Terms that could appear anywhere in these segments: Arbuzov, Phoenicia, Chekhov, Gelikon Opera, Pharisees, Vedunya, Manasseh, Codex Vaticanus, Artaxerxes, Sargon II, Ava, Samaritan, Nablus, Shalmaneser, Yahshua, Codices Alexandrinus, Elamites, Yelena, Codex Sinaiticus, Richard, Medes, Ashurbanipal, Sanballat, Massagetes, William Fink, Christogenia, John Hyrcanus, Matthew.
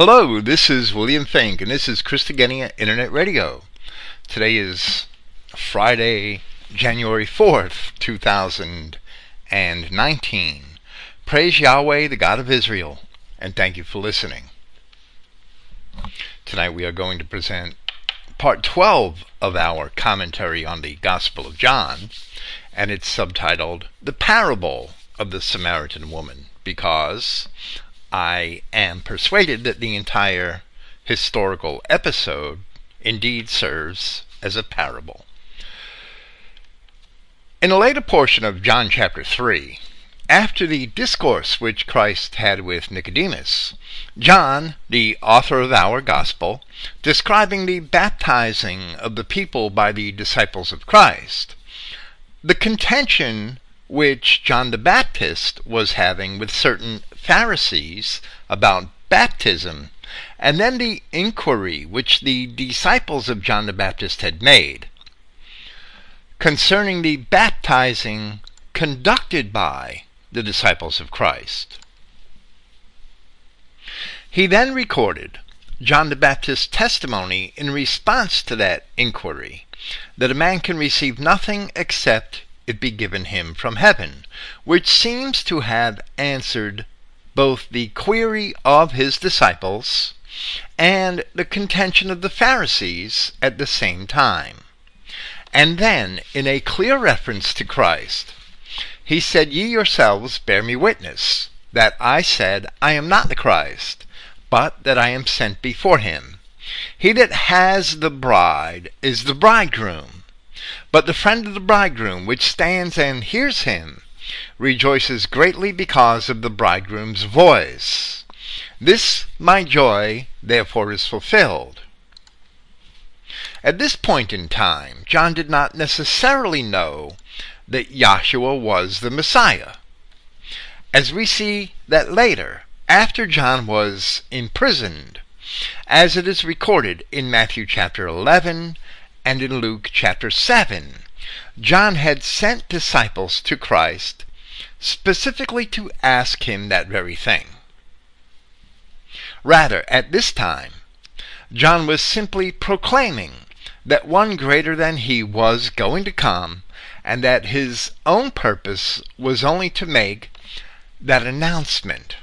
Hello, this is William Fink, and this is Christogenia Internet Radio. Today is Friday, January 4th, 2019. Praise Yahweh, the God of Israel, and thank you for listening. Tonight we are going to present part 12 of our commentary on the Gospel of John, and it's subtitled, The Parable of the Samaritan Woman, because I am persuaded that the entire historical episode indeed serves as a parable. In the later portion of John chapter 3, after the discourse which Christ had with Nicodemus, John, the author of our gospel, describing the baptizing of the people by the disciples of Christ, the contention which John the Baptist was having with certain Pharisees about baptism, and then the inquiry which the disciples of John the Baptist had made concerning the baptizing conducted by the disciples of Christ. He then recorded John the Baptist's testimony in response to that inquiry, that a man can receive nothing except it be given him from heaven, which seems to have answered both the query of his disciples and the contention of the Pharisees at the same time. And then, in a clear reference to Christ, he said, Ye yourselves bear me witness, that I said, I am not the Christ, but that I am sent before him. He that has the bride is the bridegroom. But the friend of the bridegroom, which stands and hears him, rejoices greatly because of the bridegroom's voice. This my joy, therefore, is fulfilled. At this point in time, John did not necessarily know that Yahshua was the Messiah, as we see that later, after John was imprisoned, as it is recorded in Matthew chapter 11, and in Luke chapter 7, John had sent disciples to Christ specifically to ask him that very thing. Rather, at this time, John was simply proclaiming that one greater than he was going to come, and that his own purpose was only to make that announcement.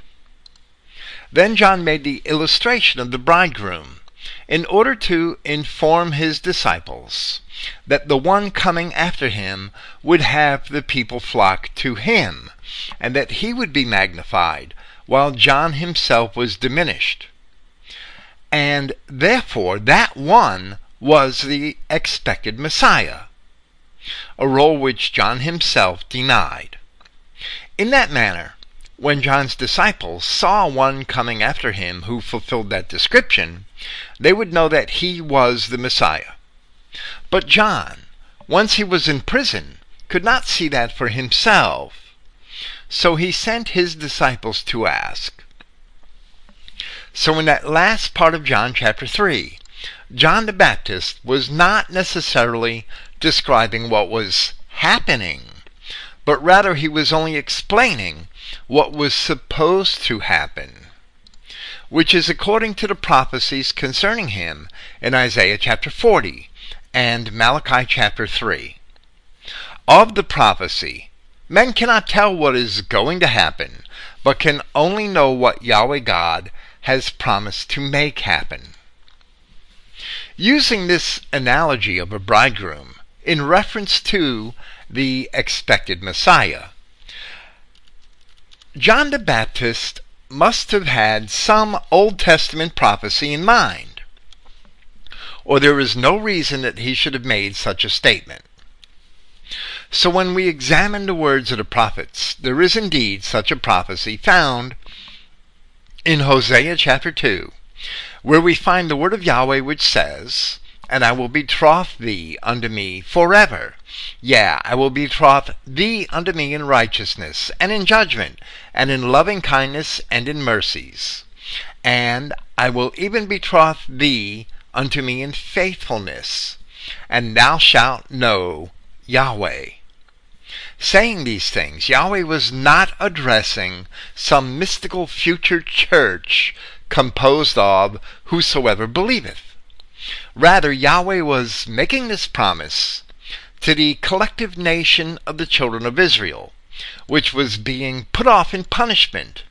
Then John made the illustration of the bridegroom, in order to inform his disciples that the one coming after him would have the people flock to him, and that he would be magnified, while John himself was diminished. And therefore, that one was the expected Messiah, a role which John himself denied. In that manner, when John's disciples saw one coming after him who fulfilled that description, they would know that he was the Messiah. But John, once he was in prison, could not see that for himself. So he sent his disciples to ask. So in that last part of John chapter 3, John the Baptist was not necessarily describing what was happening, but rather he was only explaining what was supposed to happen, which is according to the prophecies concerning him in Isaiah chapter 40 and Malachi chapter 3. Of the prophecy, men cannot tell what is going to happen, but can only know what Yahweh God has promised to make happen. Using this analogy of a bridegroom in reference to the expected Messiah, John the Baptist must have had some Old Testament prophecy in mind, or there is no reason that he should have made such a statement. So when we examine the words of the prophets, there is indeed such a prophecy found in Hosea chapter 2, where we find the word of Yahweh which says, And I will betroth thee unto me forever. Yea, I will betroth thee unto me in righteousness, and in judgment, and in loving kindness, and in mercies. And I will even betroth thee unto me in faithfulness, and thou shalt know Yahweh. Saying these things, Yahweh was not addressing some mystical future church composed of whosoever believeth. Rather, Yahweh was making this promise to the collective nation of the children of Israel, which was being put off in punishment.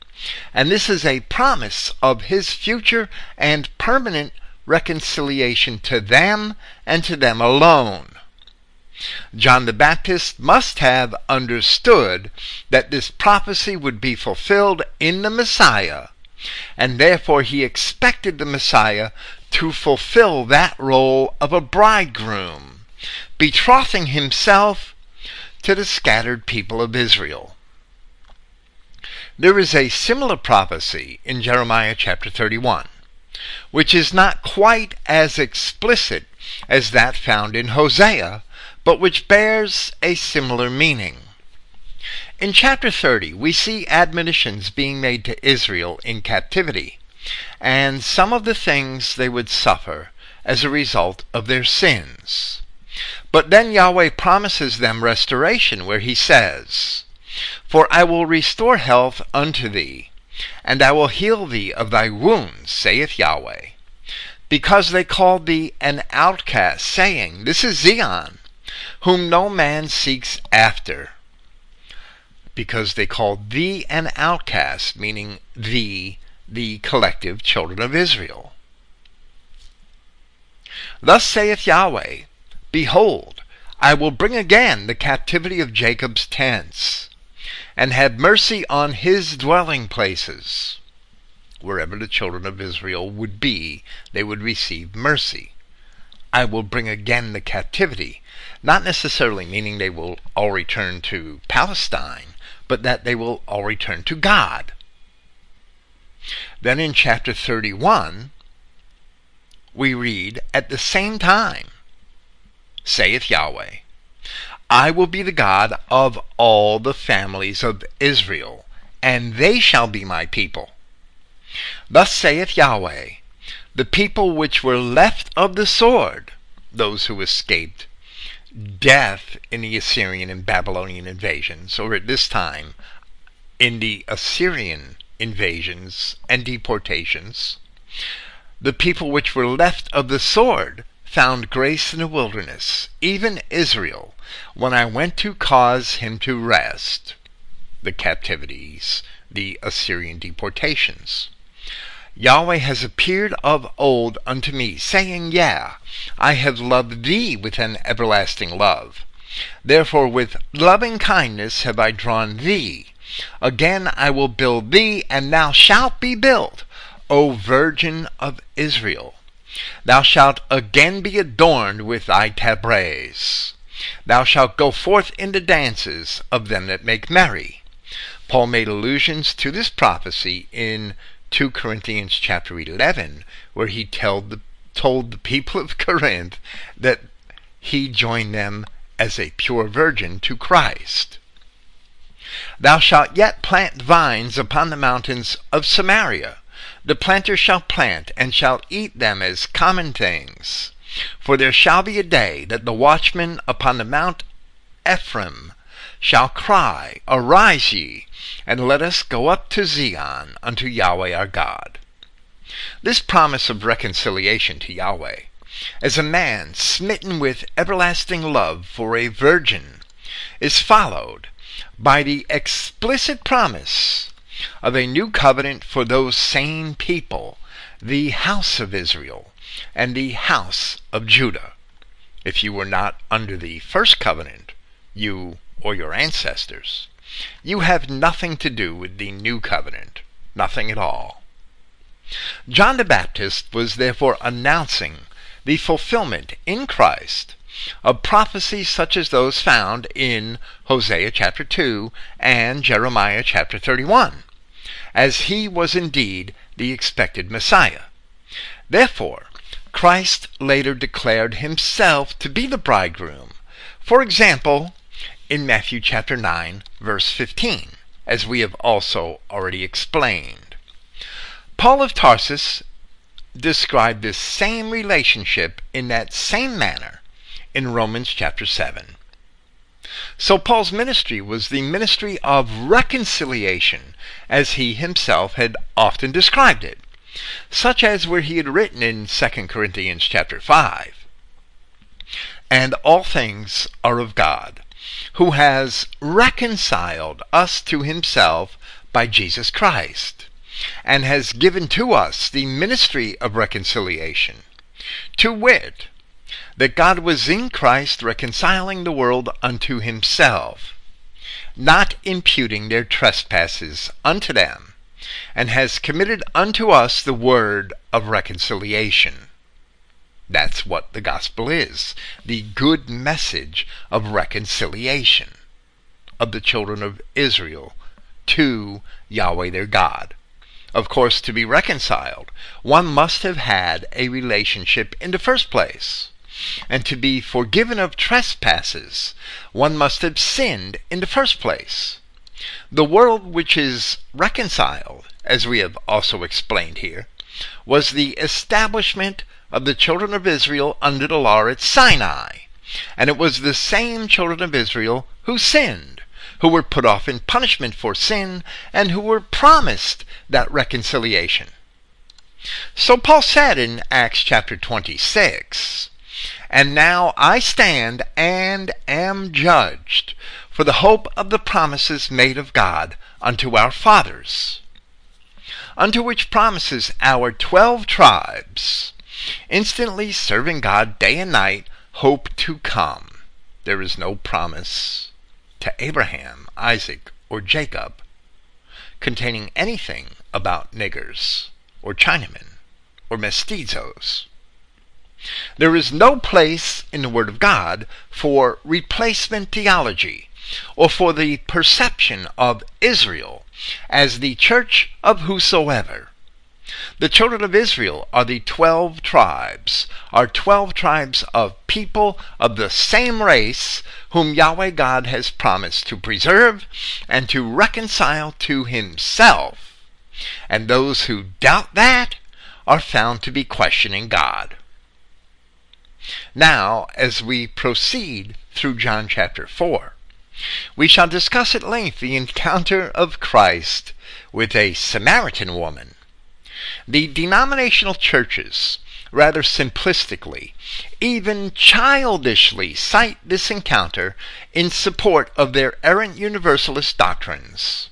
And this is a promise of his future and permanent reconciliation to them and to them alone. John the Baptist must have understood that this prophecy would be fulfilled in the Messiah, and therefore he expected the Messiah to fulfill that role of a bridegroom, betrothing himself to the scattered people of Israel. There is a similar prophecy in Jeremiah chapter 31, which is not quite as explicit as that found in Hosea, but which bears a similar meaning. In chapter 30, we see admonitions being made to Israel in captivity, and some of the things they would suffer as a result of their sins. But then Yahweh promises them restoration, where he says, "For I will restore health unto thee, and I will heal thee of thy wounds, saith Yahweh. Because they called thee an outcast, saying, This is Zion, whom no man seeks after." Because they called thee an outcast, meaning thee, the collective children of Israel. Thus saith Yahweh, "Behold, I will bring again the captivity of Jacob's tents, and have mercy on his dwelling places." Wherever the children of Israel would be, they would receive mercy. I will bring again the captivity, not necessarily meaning they will all return to Palestine, but that they will all return to God. Then in chapter 31, we read, "At the same time, saith Yahweh, I will be the God of all the families of Israel, and they shall be my people. Thus saith Yahweh, the people which were left of the sword," those who escaped death in the Assyrian and Babylonian invasions, or at this time in the Assyrian invasions and deportations, the people which were left of the sword found grace in the wilderness, even Israel, when I went to cause him to rest, the captivities, the Assyrian deportations. Yahweh has appeared of old unto me, saying, "Yea, I have loved thee with an everlasting love. Therefore with loving kindness have I drawn thee. Again I will build thee, and thou shalt be built, O virgin of Israel. Thou shalt again be adorned with thy tabrets. Thou shalt go forth in the dances of them that make merry." Paul made allusions to this prophecy in 2 Corinthians chapter 11, where he told the people of Corinth that he joined them as a pure virgin to Christ. "Thou shalt yet plant vines upon the mountains of Samaria. The planter shall plant, and shall eat them as common things. For there shall be a day that the watchman upon the Mount Ephraim shall cry, Arise ye, and let us go up to Zion unto Yahweh our God." This promise of reconciliation to Yahweh, as a man smitten with everlasting love for a virgin, is followed by the explicit promise of a new covenant for those same people, the house of Israel and the house of Judah. If you were not under the first covenant, you or your ancestors, you have nothing to do with the new covenant, nothing at all. John the Baptist was therefore announcing the fulfillment in Christ of prophecies such as those found in Hosea chapter 2 and Jeremiah chapter 31, as he was indeed the expected Messiah. Therefore, Christ later declared himself to be the bridegroom. For example, in Matthew chapter 9, verse 15, as we have also already explained. Paul of Tarsus described this same relationship in that same manner in Romans chapter 7. So Paul's ministry was the ministry of reconciliation, as he himself had often described it, such as where he had written in 2 Corinthians chapter 5, "And all things are of God, who has reconciled us to himself by Jesus Christ, and has given to us the ministry of reconciliation, to wit, that God was in Christ reconciling the world unto himself, not imputing their trespasses unto them, and has committed unto us the word of reconciliation." That's what the gospel is, the good message of reconciliation of the children of Israel to Yahweh their God. Of course, to be reconciled, one must have had a relationship in the first place. And to be forgiven of trespasses, one must have sinned in the first place. The world which is reconciled, as we have also explained here, was the establishment of the children of Israel under the law at Sinai. And it was the same children of Israel who sinned, who were put off in punishment for sin, and who were promised that reconciliation. So Paul said in Acts chapter 26, "And now I stand and am judged for the hope of the promises made of God unto our fathers, unto which promises our 12 tribes, instantly serving God day and night, hope to come." There is no promise to Abraham, Isaac, or Jacob containing anything about niggers, or Chinamen, or mestizos. There is no place in the Word of God for replacement theology or for the perception of Israel as the church of whosoever. The children of Israel are the 12 tribes, are 12 tribes of people of the same race whom Yahweh God has promised to preserve and to reconcile to himself. And those who doubt that are found to be questioning God. Now, as we proceed through John chapter 4, we shall discuss at length the encounter of Christ with a Samaritan woman. The denominational churches, rather simplistically, even childishly, cite this encounter in support of their errant universalist doctrines,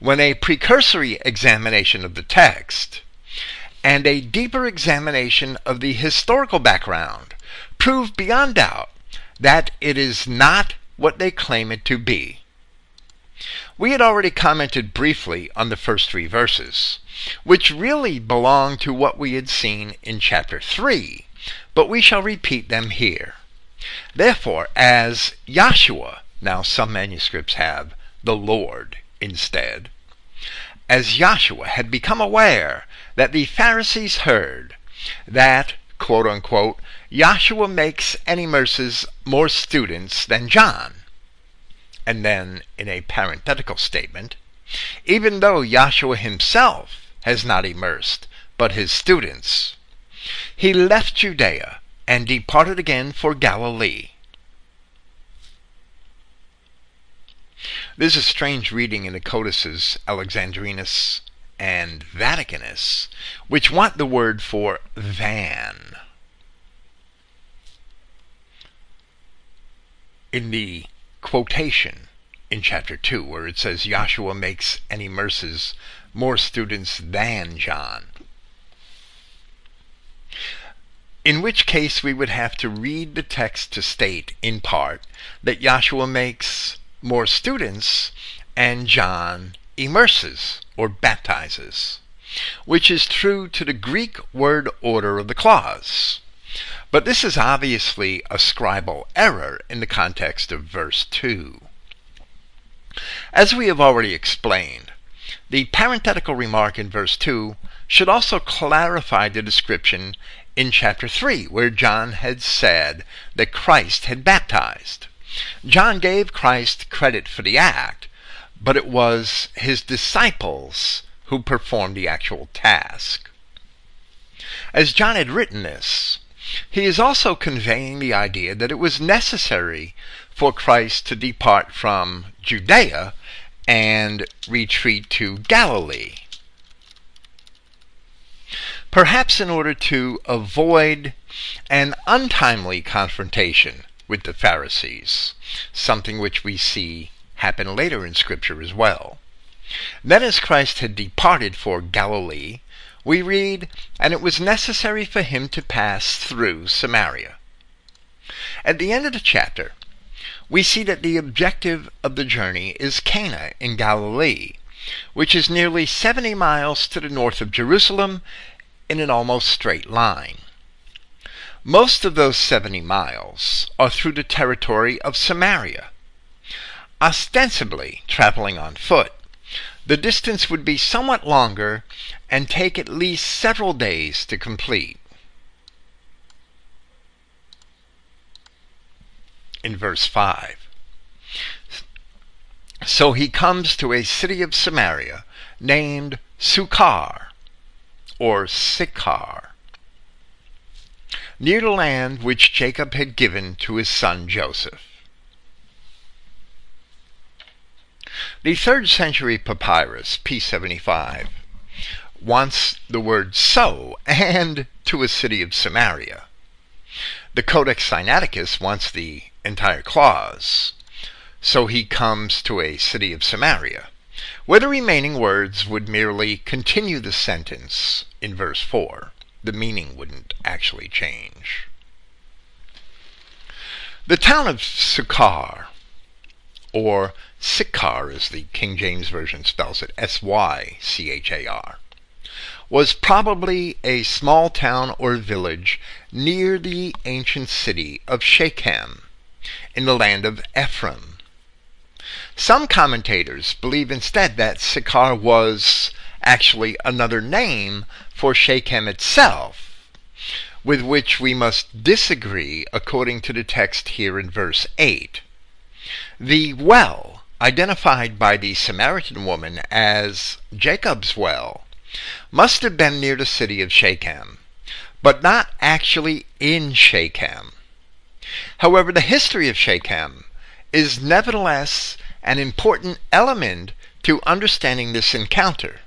when a precursory examination of the text and a deeper examination of the historical background prove beyond doubt that it is not what they claim it to be. We had already commented briefly on the first 3 verses, which really belong to what we had seen in chapter 3, but we shall repeat them here. "Therefore, as Yahshua," now some manuscripts have "the Lord" instead, "as Yahshua had become aware that the Pharisees heard that," quote unquote, "Yahshua makes and immerses more students than John." And then, in a parenthetical statement, "even though Yahshua himself has not immersed, but his students, he left Judea and departed again for Galilee." This is strange reading in the codices Alexandrinus and Vaticanus, which want the word for "van." In the quotation in chapter 2, where it says Yahshua makes and immerses more students than John, in which case we would have to read the text to state, in part, that Yahshua makes more students and John immerses or baptizes, which is true to the Greek word order of the clause. But this is obviously a scribal error in the context of verse 2. As we have already explained, the parenthetical remark in verse 2 should also clarify the description in chapter 3, where John had said that Christ had baptized. John gave Christ credit for the act, but it was his disciples who performed the actual task. As John had written this, he is also conveying the idea that it was necessary for Christ to depart from Judea and retreat to Galilee. perhaps in order to avoid an untimely confrontation with the Pharisees, something which we see happen later in Scripture as well. Then as Christ had departed for Galilee, we read, "And it was necessary for him to pass through Samaria." At the end of the chapter, we see that the objective of the journey is Cana in Galilee, which is nearly 70 miles to the north of Jerusalem in an almost straight line. Most of those 70 miles are through the territory of Samaria. Ostensibly traveling on foot, the distance would be somewhat longer and take at least several days to complete. In verse 5, "So he comes to a city of Samaria named Sychar, or Sychar, near the land which Jacob had given to his son Joseph." The 3rd century papyrus, P75, wants the word "so" and "to a city of Samaria." The Codex Sinaiticus wants the entire clause, "So he comes to a city of Samaria," where the remaining words would merely continue the sentence in verse 4. The meaning wouldn't actually change. The town of Sychar, or Sychar as the King James Version spells it, S-Y-C-H-A-R, was probably a small town or village near the ancient city of Shechem, in the land of Ephraim. Some commentators believe instead that Sychar was actually another name for Shechem itself, with which we must disagree according to the text here in verse 8. The well, identified by the Samaritan woman as Jacob's well, must have been near the city of Shechem, but not actually in Shechem. However, the history of Shechem is nevertheless an important element to understanding this encounter.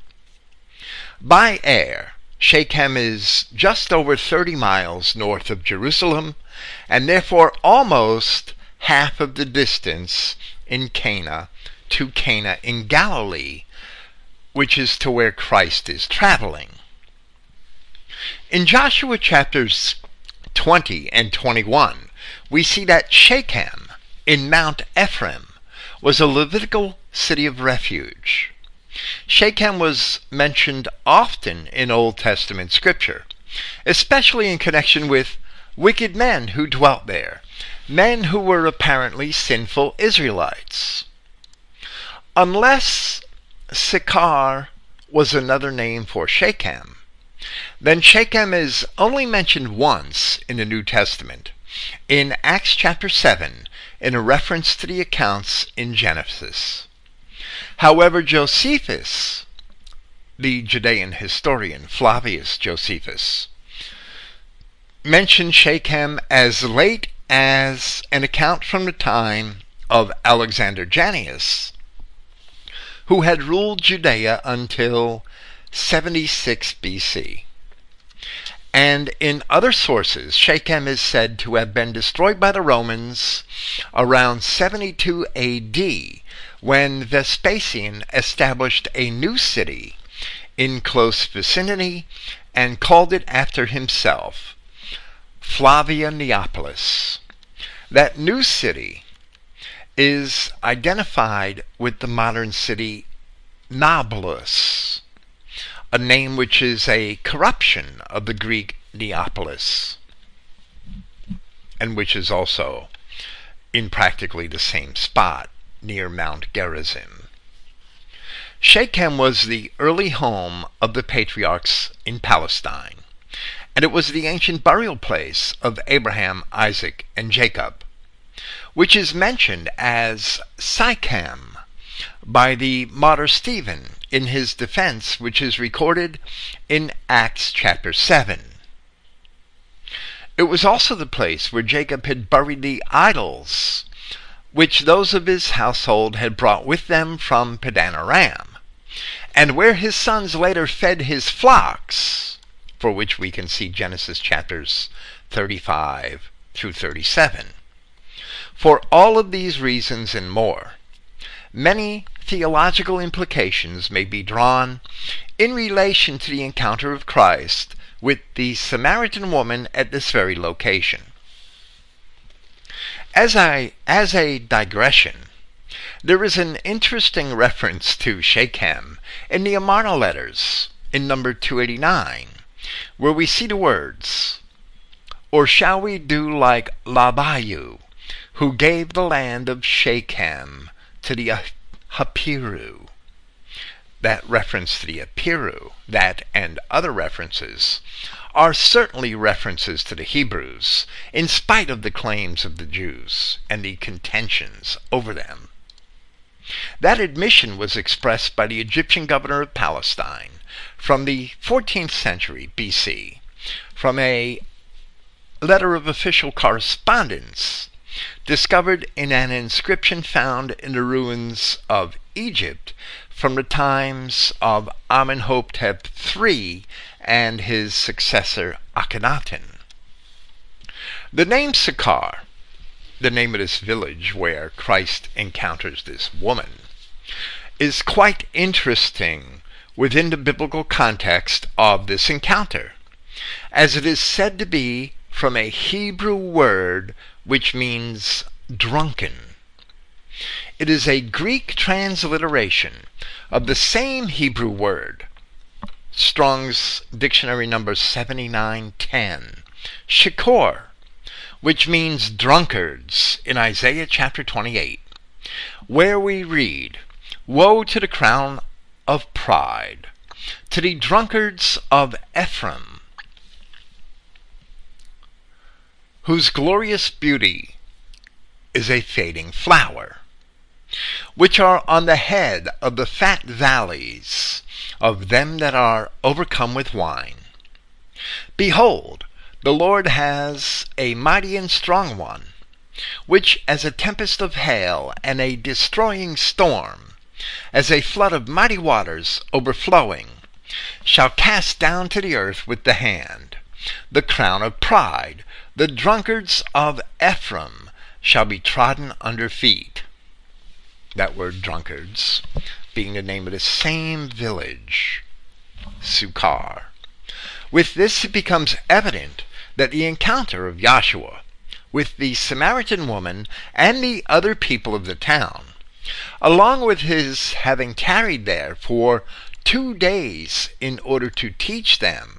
By air, Shechem is just over 30 miles north of Jerusalem, and therefore almost half of the distance in Cana to Cana in Galilee, which is to where Christ is traveling. In Joshua chapters 20 and 21, we see that Shechem in Mount Ephraim was a Levitical city of refuge. Shechem was mentioned often in Old Testament scripture, especially in connection with wicked men who dwelt there, men who were apparently sinful Israelites. Unless Sychar was another name for Shechem, then Shechem is only mentioned once in the New Testament, in Acts chapter 7, in a reference to the accounts in Genesis. However, Josephus, the Judean historian Flavius Josephus, mentioned Shechem as late as an account from the time of Alexander Jannius, who had ruled Judea until 76 BC. And in other sources, Shechem is said to have been destroyed by the Romans around 72 AD, when Vespasian established a new city in close vicinity and called it after himself, Flavia Neapolis. That new city is identified with the modern city Nablus, a name which is a corruption of the Greek Neapolis, and which is also in practically the same spot near Mount Gerizim. Shechem was the early home of the patriarchs in Palestine, and it was the ancient burial place of Abraham, Isaac, and Jacob, which is mentioned as Sychem by the martyr Stephen in his defense, which is recorded in Acts chapter 7. It was also the place where Jacob had buried the idols which those of his household had brought with them from Paddan Aram, and where his sons later fed his flocks for which we can see Genesis chapters 35 through 37. For all of these reasons and more, many theological implications may be drawn in relation to the encounter of Christ with the Samaritan woman at this very location. As a digression, there is an interesting reference to Shechem in the Amarna letters in number 289, where we see the words, "Or shall we do like Labayu, who gave the land of Shechem to the Hapiru?" That reference to the Hapiru, that and other references, are certainly references to the Hebrews, in spite of the claims of the Jews and the contentions over them. That admission was expressed by the Egyptian governor of Palestine from the 14th century BC, from a letter of official correspondence discovered in an inscription found in the ruins of Egypt from the times of Amenhotep III and his successor Akhenaten. The name Sychar, the name of this village where Christ encounters this woman, is quite interesting within the biblical context of this encounter, as it is said to be from a Hebrew word which means drunken. It is a Greek transliteration of the same Hebrew word, Strong's Dictionary number 7910, Shechor, which means drunkards in Isaiah chapter 28, where we read, "Woe to the crown of pride, to the drunkards of Ephraim, whose glorious beauty is a fading flower, which are on the head of the fat valleys of them that are overcome with wine. Behold, the Lord has a mighty and strong one, which as a tempest of hail and a destroying storm, as a flood of mighty waters overflowing, shall cast down to the earth with the hand the crown of pride. The drunkards of Ephraim shall be trodden under feet." That word drunkards being the name of the same village, Sychar. With this it becomes evident that the encounter of Yahshua with the Samaritan woman and the other people of the town, along with his having tarried there for 2 days in order to teach them,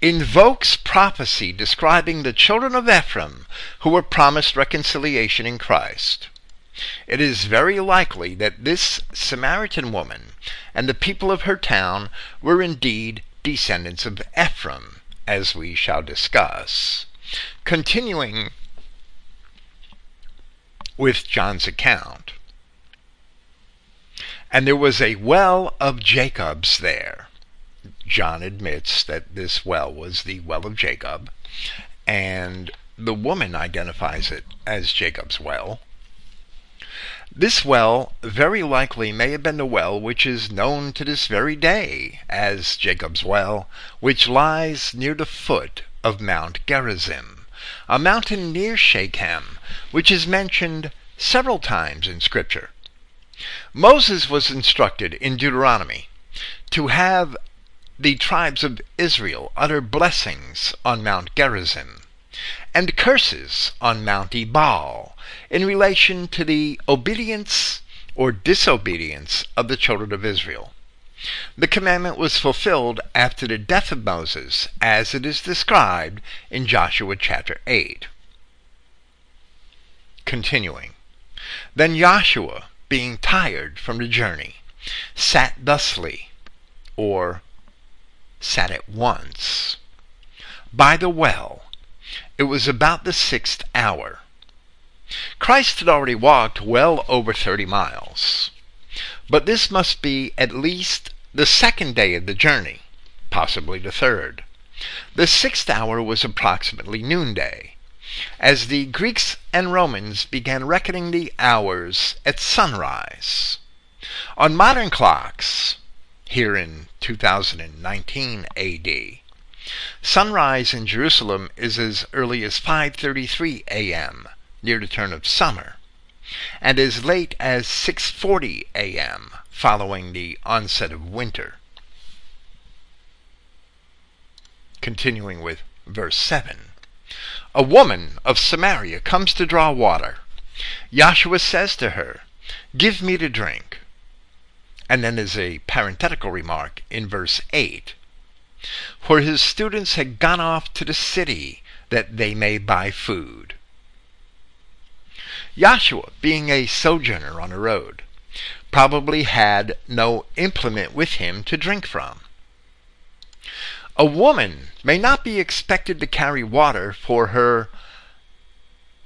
invokes prophecy describing the children of Ephraim who were promised reconciliation in Christ. It is very likely that this Samaritan woman and the people of her town were indeed descendants of Ephraim, as we shall discuss. Continuing with John's account, "And there was a well of Jacob's there." John admits that this well was the well of Jacob, and the woman identifies it as Jacob's well. This well very likely may have been the well which is known to this very day as Jacob's Well, which lies near the foot of Mount Gerizim, a mountain near Shechem, which is mentioned several times in Scripture. Moses was instructed in Deuteronomy to have the tribes of Israel utter blessings on Mount Gerizim and curses on Mount Ebal in relation to the obedience or disobedience of the children of Israel. The commandment was fulfilled after the death of Moses, as it is described in Joshua chapter 8. Continuing, "Then Yahshua, being tired from the journey, sat thusly," or sat at once, "by the well. It was about the 6th hour. Christ had already walked well over 30 miles, but this must be at least the 2nd day of the journey, possibly the 3rd. The 6th hour was approximately noonday, as the Greeks and Romans began reckoning the hours at sunrise. On modern clocks, here in 2019 AD, Sunrise in Jerusalem is as early as 5:33 a.m., near the turn of summer, and as late as 6:40 a.m., following the onset of winter. Continuing with verse 7. A woman of Samaria comes to draw water. Yahshua says to her, "Give me to drink." And then is a parenthetical remark in verse 8. For his students had gone off to the city that they may buy food. Yahshua, being a sojourner on the road, probably had no implement with him to drink from. A woman may not be expected to carry water for her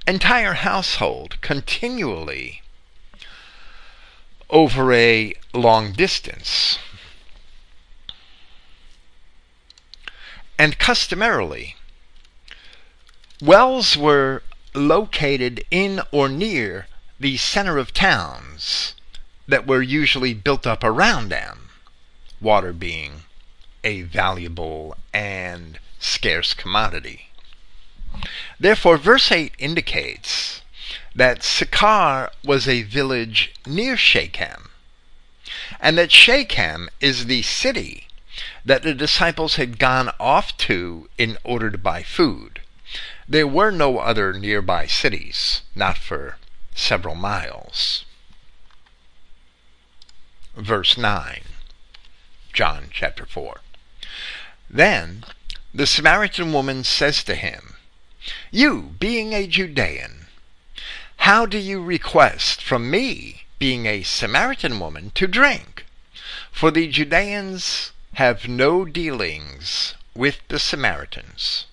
entire household continually over a long distance. And customarily, wells were located in or near the center of towns that were usually built up around them, water being a valuable and scarce commodity. Therefore, verse 8 indicates that Sychar was a village near Shechem, and that Shechem is the city that the disciples had gone off to in order to buy food. There were no other nearby cities, not for several miles. Verse 9, John chapter 4. Then the Samaritan woman says to him, "You, being a Judean, how do you request from me, being a Samaritan woman, to drink? For the Judeans have no dealings with the Samaritans."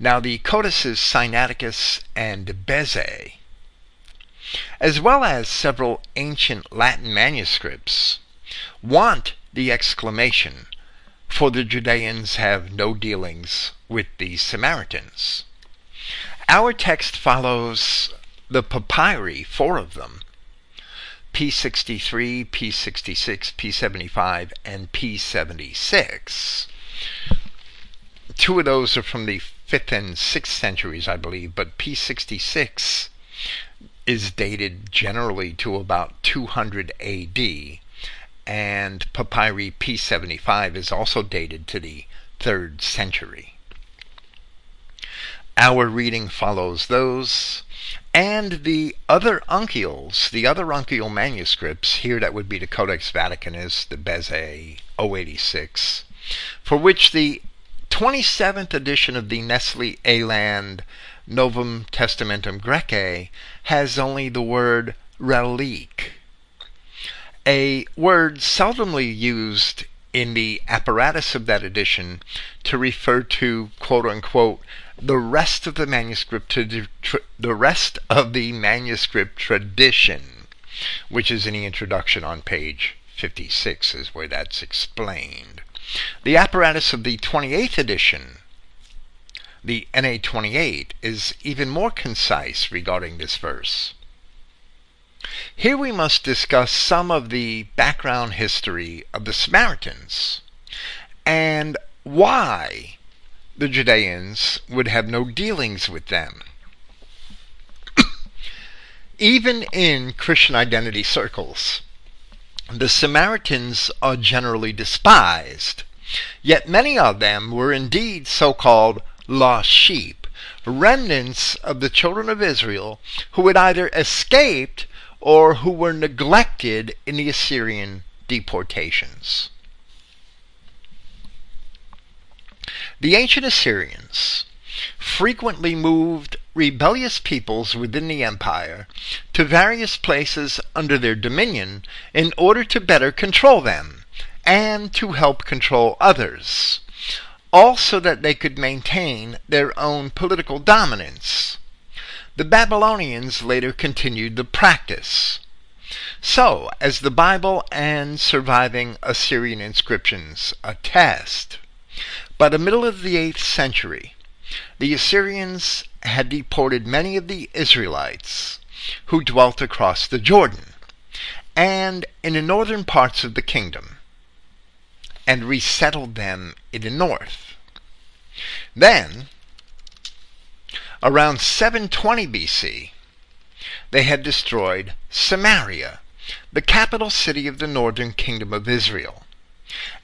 Now the codices Sinaiticus and Beze, as well as several ancient Latin manuscripts, want the exclamation, "For the Judeans have no dealings with the Samaritans." Our text follows the papyri, four of them, P63, P66, P75, and P76. Two of those are from the 5th and 6th centuries, I believe, but P66 is dated generally to about 200 AD, and papyri P75 is also dated to the 3rd century. Our reading follows those, and the other uncials, the other uncial manuscripts, here that would be the Codex Vaticanus, the Beze 086, for which the 27th edition of the Nestle Aland Novum Testamentum Graecae has only the word relique, a word seldomly used in the apparatus of that edition to refer to, quote-unquote, the rest of the manuscript tradition, which is in the introduction on page 56, is where that's explained. The apparatus of the 28th edition, the NA 28, is even more concise regarding this verse. Here we must discuss some of the background history of the Samaritans and why the Judeans would have no dealings with them. Even in Christian identity circles, the Samaritans are generally despised, yet many of them were indeed so-called lost sheep, remnants of the children of Israel who had either escaped or who were neglected in the Assyrian deportations. The ancient Assyrians frequently moved rebellious peoples within the empire to various places under their dominion in order to better control them and to help control others, also that they could maintain their own political dominance. The Babylonians later continued the practice. So, as the Bible and surviving Assyrian inscriptions attest, by the middle of the 8th century, the Assyrians had deported many of the Israelites who dwelt across the Jordan and in the northern parts of the kingdom, and resettled them in the north. Then, around 720 BC, they had destroyed Samaria, the capital city of the northern kingdom of Israel.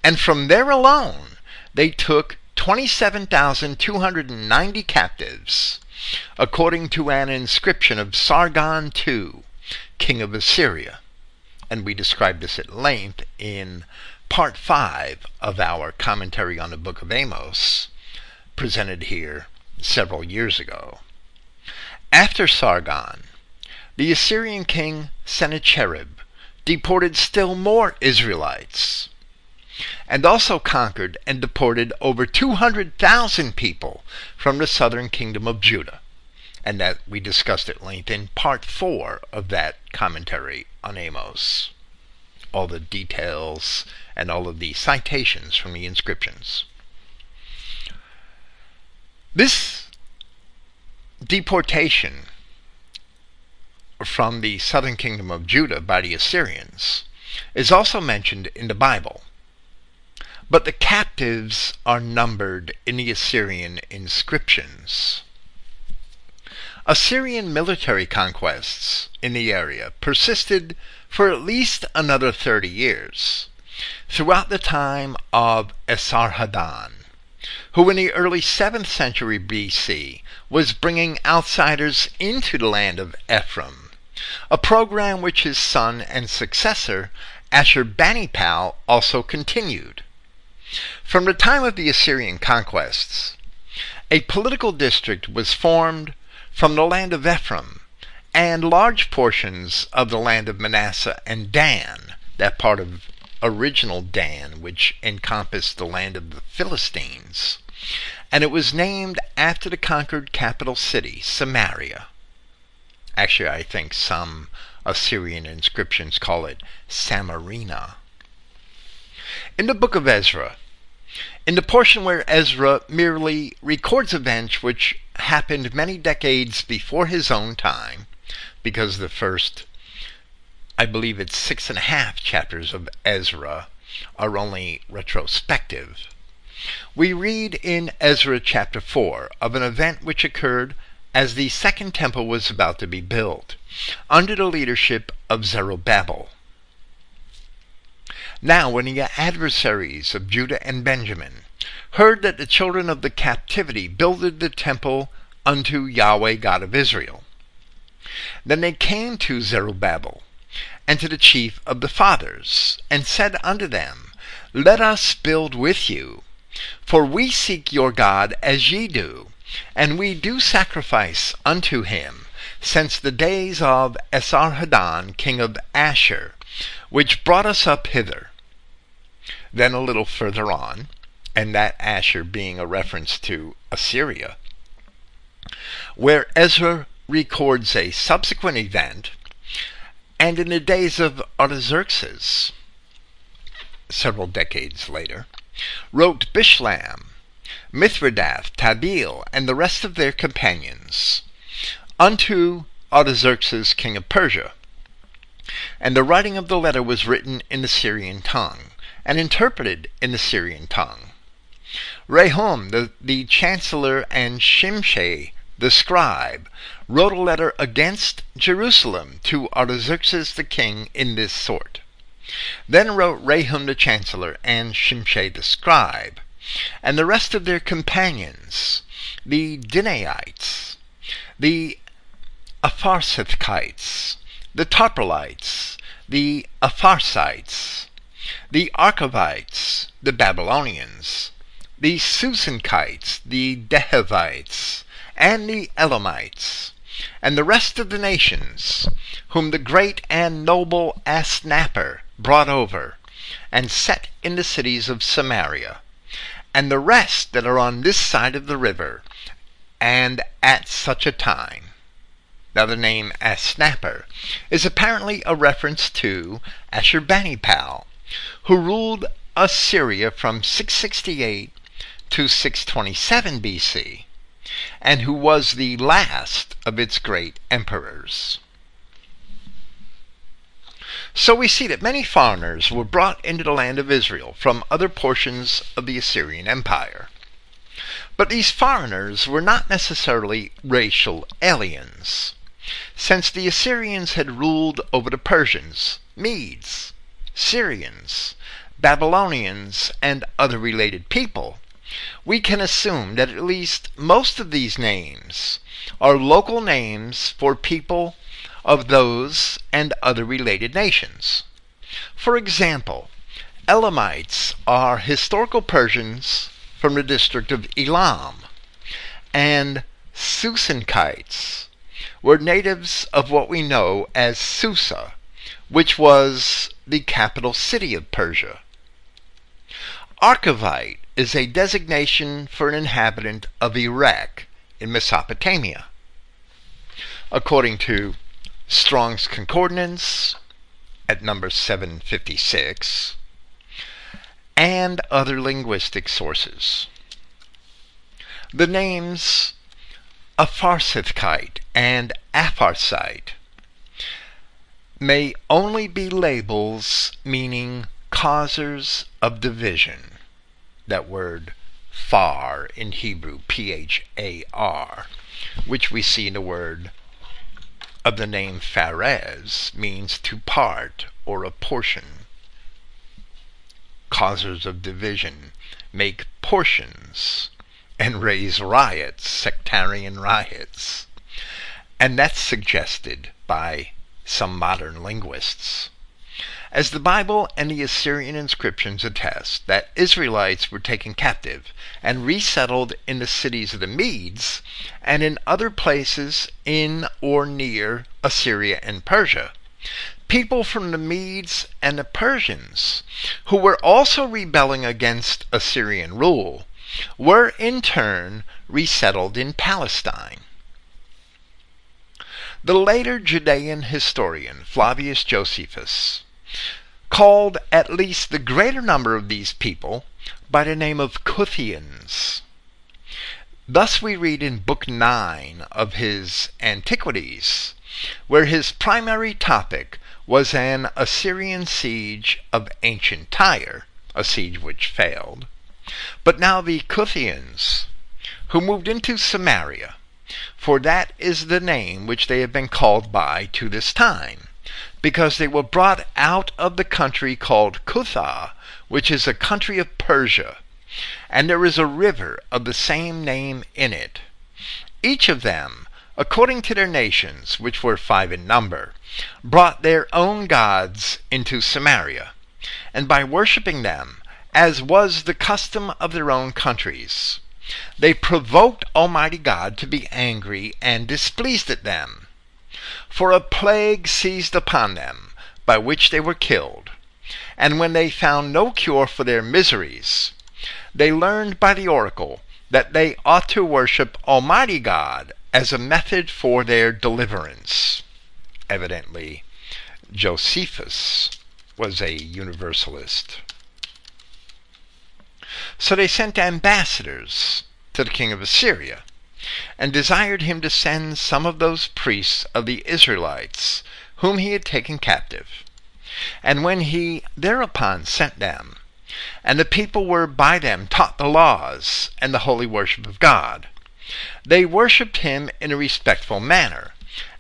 And from there alone, they took 27,290 captives, according to an inscription of Sargon II, king of Assyria. And we described this at length in part 5 of our commentary on the book of Amos, presented here several years ago. After Sargon, the Assyrian king Sennacherib deported still more Israelites, and also conquered and deported over 200,000 people from the southern kingdom of Judah, and that we discussed at length in part 4 of that commentary on Amos. All the details and all of the citations from the inscriptions. This deportation from the southern kingdom of Judah by the Assyrians is also mentioned in the Bible. But the captives are numbered in the Assyrian inscriptions. Assyrian military conquests in the area persisted for at least another 30 years, throughout the time of Esarhaddon, who in the early 7th century BC was bringing outsiders into the land of Ephraim, a program which his son and successor Ashurbanipal also continued. From the time of the Assyrian conquests, a political district was formed from the land of Ephraim and large portions of the land of Manasseh and Dan, that part of original Dan which encompassed the land of the Philistines, and it was named after the conquered capital city, Samaria. Actually, I think some Assyrian inscriptions call it Samarina. In the book of Ezra, in the portion where Ezra merely records events which happened many decades before his own time, because the first, I believe it's 6.5 chapters of Ezra are only retrospective, we read in Ezra chapter 4 of an event which occurred as the second temple was about to be built, under the leadership of Zerubbabel. Now when the adversaries of Judah and Benjamin heard that the children of the captivity builded the temple unto Yahweh God of Israel, then they came to Zerubbabel and to the chief of the fathers, and said unto them, Let us build with you, for we seek your God as ye do, and we do sacrifice unto him, since the days of Esarhaddon king of Ashur, which brought us up hither. Then a little further on, and that Ashur being a reference to Assyria, where Ezra records a subsequent event, and in the days of Artaxerxes, several decades later, wrote Bishlam, Mithridath, Tabeel, and the rest of their companions, unto Artaxerxes king of Persia. And the writing of the letter was written in the Syrian tongue, and interpreted in the Syrian tongue. Rehum, the chancellor, and Shimshai, the scribe, wrote a letter against Jerusalem to Artaxerxes the king in this sort. Then wrote Rehum the chancellor and Shimshai the scribe, and the rest of their companions, the Dinaites, the Apharsathites, the Tarpalites, the Apharsites, the Arkavites, the Babylonians, the Susankites, the Dehavites, and the Elamites, and the rest of the nations, whom the great and noble Asnapper brought over, and set in the cities of Samaria, and the rest that are on this side of the river, and at such a time. Now the name Asnapper is apparently a reference to Ashurbanipal, who ruled Assyria from 668 to 627 BC, and who was the last of its great emperors. So we see that many foreigners were brought into the land of Israel from other portions of the Assyrian Empire. But these foreigners were not necessarily racial aliens, since the Assyrians had ruled over the Persians, Medes, Syrians, Babylonians, and other related people. We can assume that at least most of these names are local names for people of those and other related nations. For example, Elamites are historical Persians from the district of Elam, and Susankites were natives of what we know as Susa, which was the capital city of Persia. Archivite is a designation for an inhabitant of Iraq in Mesopotamia. According to Strong's Concordance at number 756 and other linguistic sources, the names Apharsithkite and Apharsite may only be labels meaning causers of division. That word phar in Hebrew, P-H-A-R, which we see in the word of the name Phares, means to part or apportion. Causers of division make portions and raise riots, sectarian riots. And that's suggested by some modern linguists. As the Bible and the Assyrian inscriptions attest that Israelites were taken captive and resettled in the cities of the Medes and in other places in or near Assyria and Persia, people from the Medes and the Persians, who were also rebelling against Assyrian rule, were in turn resettled in Palestine. The later Judean historian Flavius Josephus called at least the greater number of these people by the name of Cuthians. Thus we read in Book 9 of his Antiquities, where his primary topic was an Assyrian siege of ancient Tyre, a siege which failed. But now the Cuthians, who moved into Samaria, for that is the name which they have been called by to this time, because they were brought out of the country called Cutha, which is a country of Persia, and there is a river of the same name in it. Each of them, according to their nations, which were 5 in number, brought their own gods into Samaria, and by worshipping them, as was the custom of their own countries, they provoked Almighty God to be angry and displeased at them. For a plague seized upon them, by which they were killed. And when they found no cure for their miseries, they learned by the oracle that they ought to worship Almighty God as a method for their deliverance. Evidently, Josephus was a universalist. So they sent ambassadors to the king of Assyria, and desired him to send some of those priests of the Israelites, whom he had taken captive. And when he thereupon sent them, and the people were by them taught the laws and the holy worship of God, they worshipped him in a respectful manner,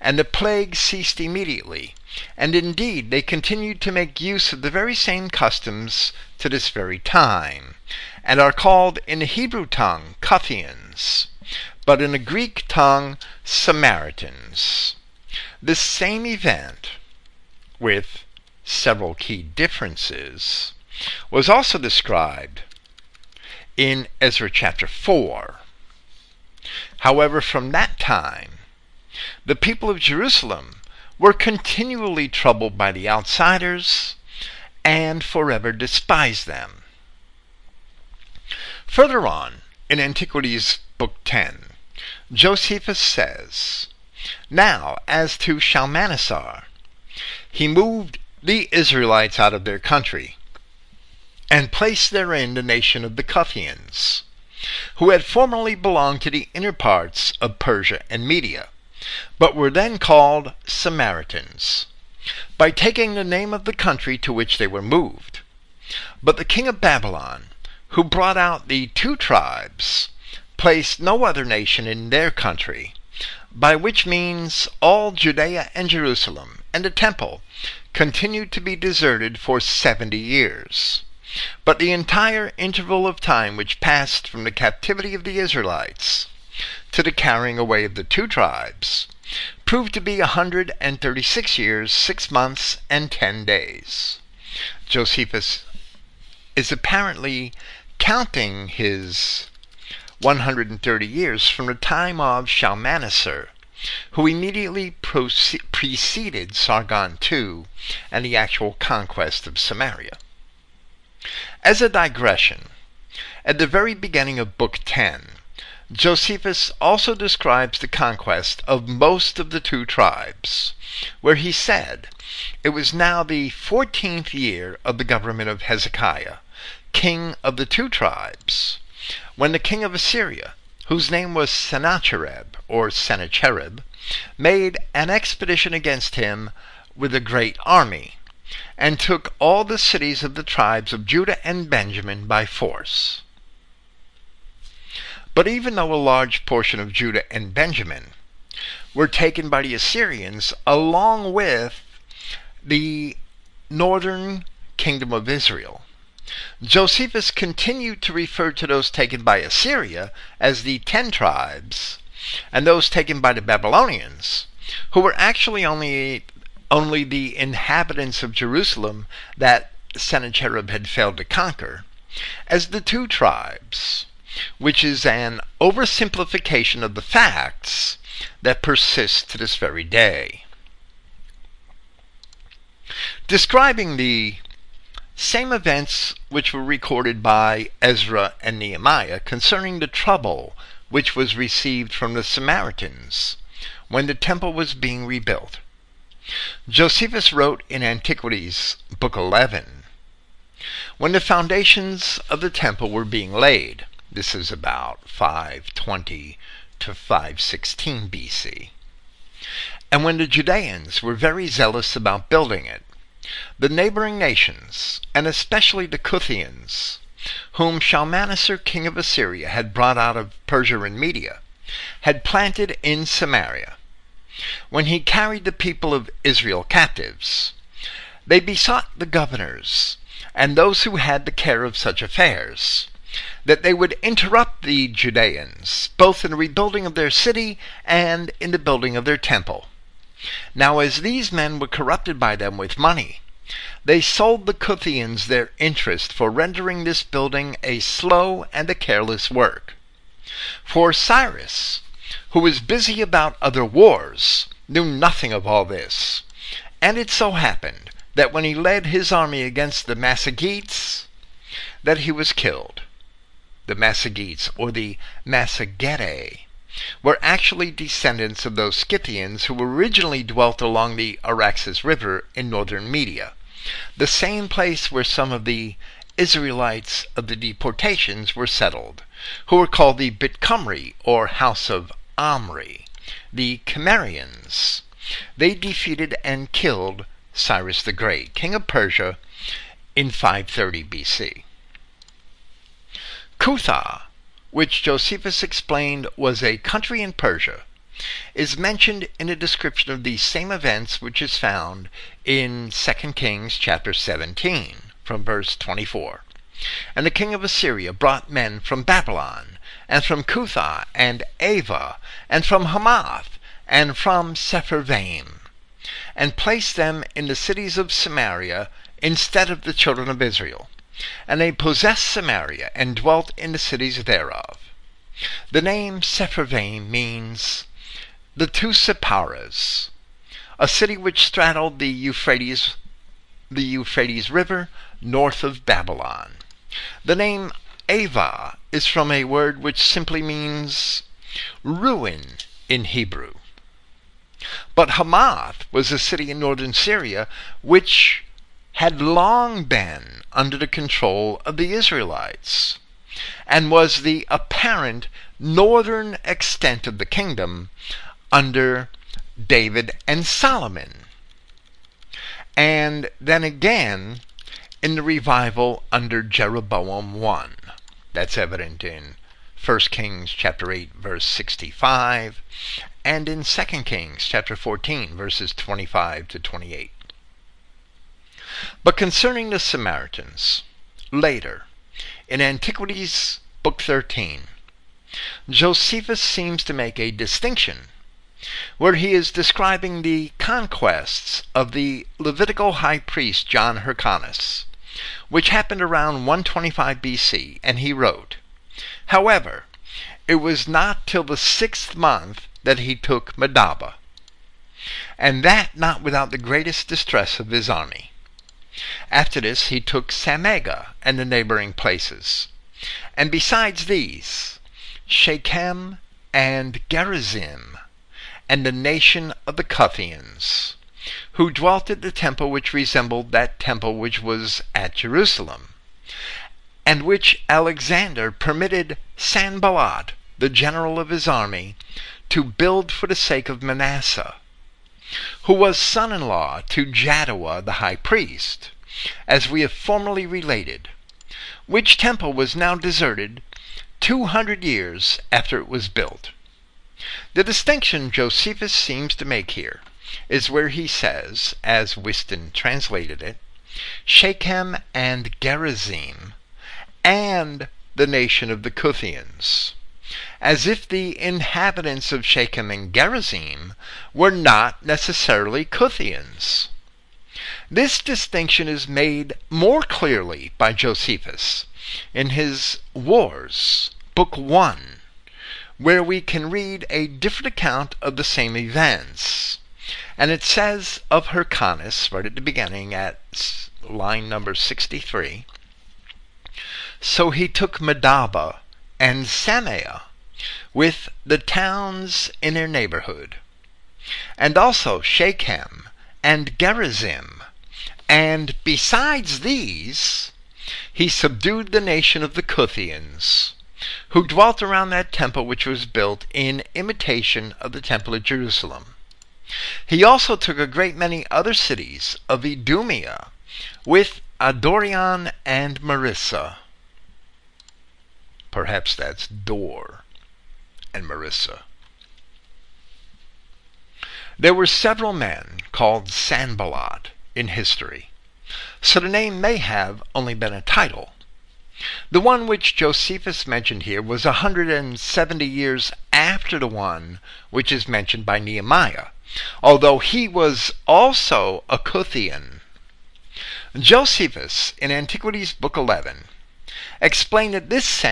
and the plague ceased immediately, and indeed they continued to make use of the very same customs to this very time, and are called in the Hebrew tongue Cuthians, but in the Greek tongue Samaritans. This same event, with several key differences, was also described in Ezra chapter 4. However, from that time, the people of Jerusalem were continually troubled by the outsiders and forever despised them. Further on, in Antiquities Book 10, Josephus says, "Now, as to Shalmaneser, he moved the Israelites out of their country, and placed therein the nation of the Cuthians, who had formerly belonged to the inner parts of Persia and Media, but were then called Samaritans, by taking the name of the country to which they were moved. But the king of Babylon, who brought out the 2 tribes, placed no other nation in their country, by which means all Judea and Jerusalem and the temple continued to be deserted for 70 years. But the entire interval of time which passed from the captivity of the Israelites to the carrying away of the two tribes proved to be 136 years, 6 months, and 10 days. Josephus is apparently counting his 130 years from the time of Shalmaneser, who immediately preceded Sargon II and the actual conquest of Samaria. As a digression, at the very beginning of Book 10, Josephus also describes the conquest of most of the two tribes, where he said, "It was now the 14th year of the government of Hezekiah, king of the two tribes, when the king of Assyria, whose name was Sennacherib, or Sennacherib, made an expedition against him with a great army, and took all the cities of the tribes of Judah and Benjamin by force." But even though a large portion of Judah and Benjamin were taken by the Assyrians along with the northern kingdom of Israel, Josephus continued to refer to those taken by Assyria as the 10 tribes, and those taken by the Babylonians, who were actually only the inhabitants of Jerusalem that Sennacherib had failed to conquer, as the 2 tribes. Which is an oversimplification of the facts that persist to this very day. Describing the same events which were recorded by Ezra and Nehemiah concerning the trouble which was received from the Samaritans when the temple was being rebuilt, Josephus wrote in Antiquities, Book 11, "When the foundations of the temple were being laid," this is about 520 to 516 BC. "And when the Judeans were very zealous about building it, the neighboring nations, and especially the Cuthians, whom Shalmaneser king of Assyria had brought out of Persia and Media, had planted in Samaria. When he carried the people of Israel captives, they besought the governors and those who had the care of such affairs, that they would interrupt the Judeans, both in the rebuilding of their city and in the building of their temple. Now as these men were corrupted by them with money, they sold the Cuthians their interest for rendering this building a slow and a careless work. For Cyrus, who was busy about other wars, knew nothing of all this, and it so happened that when he led his army against the Massagetes, that he was killed." The Massagetes, or the Massagetae, were actually descendants of those Scythians who originally dwelt along the Araxes River in northern Media, the same place where some of the Israelites of the deportations were settled, who were called the Bitcumri, or House of Omri, the Cimmerians. They defeated and killed Cyrus the Great, king of Persia, in 530 BC. Cutha, which Josephus explained was a country in Persia, is mentioned in a description of these same events which is found in 2 Kings chapter 17 from verse 24. "And the king of Assyria brought men from Babylon, and from Cutha, and Ava, and from Hamath, and from Sepharvaim, and placed them in the cities of Samaria instead of the children of Israel. And they possessed Samaria, and dwelt in the cities thereof." The name Sepharvaim means the 2 Sepharas, a city which straddled the Euphrates River north of Babylon. The name Ava is from a word which simply means ruin in Hebrew. But Hamath was a city in northern Syria which had long been under the control of the Israelites, and was the apparent northern extent of the kingdom under David and Solomon, and then again in the revival under Jeroboam I. That's evident in 1 Kings chapter 8 verse 65 and in 2 Kings chapter 14 verses 25 to 28. But concerning the Samaritans, later, in Antiquities book 13, Josephus seems to make a distinction where he is describing the conquests of the Levitical high priest John Hyrcanus, which happened around 125 BC, and he wrote, "However, it was not till the 6th month that he took Madaba, and that not without the greatest distress of his army. After this he took Samega and the neighboring places, and besides these, Shechem and Gerizim, and the nation of the Cuthians, who dwelt at the temple which resembled that temple which was at Jerusalem, and which Alexander permitted Sanballat, the general of his army, to build for the sake of Manasseh, who was son-in-law to Jaddua the high priest, as we have formerly related, which temple was now deserted 200 years after it was built." The distinction Josephus seems to make here is where he says, as Whiston translated it, Shechem and Gerizim and the nation of the Cuthians, as if the inhabitants of Shechem and Gerizim were not necessarily Cuthians. This distinction is made more clearly by Josephus in his Wars, Book 1, where we can read a different account of the same events. And it says of Hyrcanus, right at the beginning at line number 63, "So he took Madaba and Samea with the towns in their neighborhood, and also Shechem and Gerizim, and besides these he subdued the nation of the Cuthians, who dwelt around that temple which was built in imitation of the temple at Jerusalem. He also took a great many other cities of Idumea, with Adorion and Marissa." Perhaps that's Dor and Marissa. "There were several men called Sanballat in history, so the name may have only been a title. The one which Josephus mentioned here was 170 years after the one which is mentioned by Nehemiah, although he was also a Cuthian." Josephus, in Antiquities Book 11, explained that this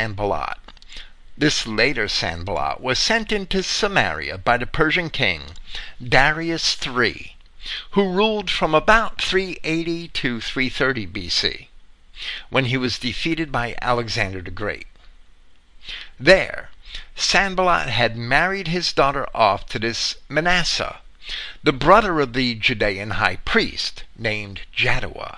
later Sanballat, was sent into Samaria by the Persian king Darius III, who ruled from about 380 to 330 BC, when he was defeated by Alexander the Great. There, Sanballat had married his daughter off to this Manasseh, the brother of the Judean high priest named Jaddua,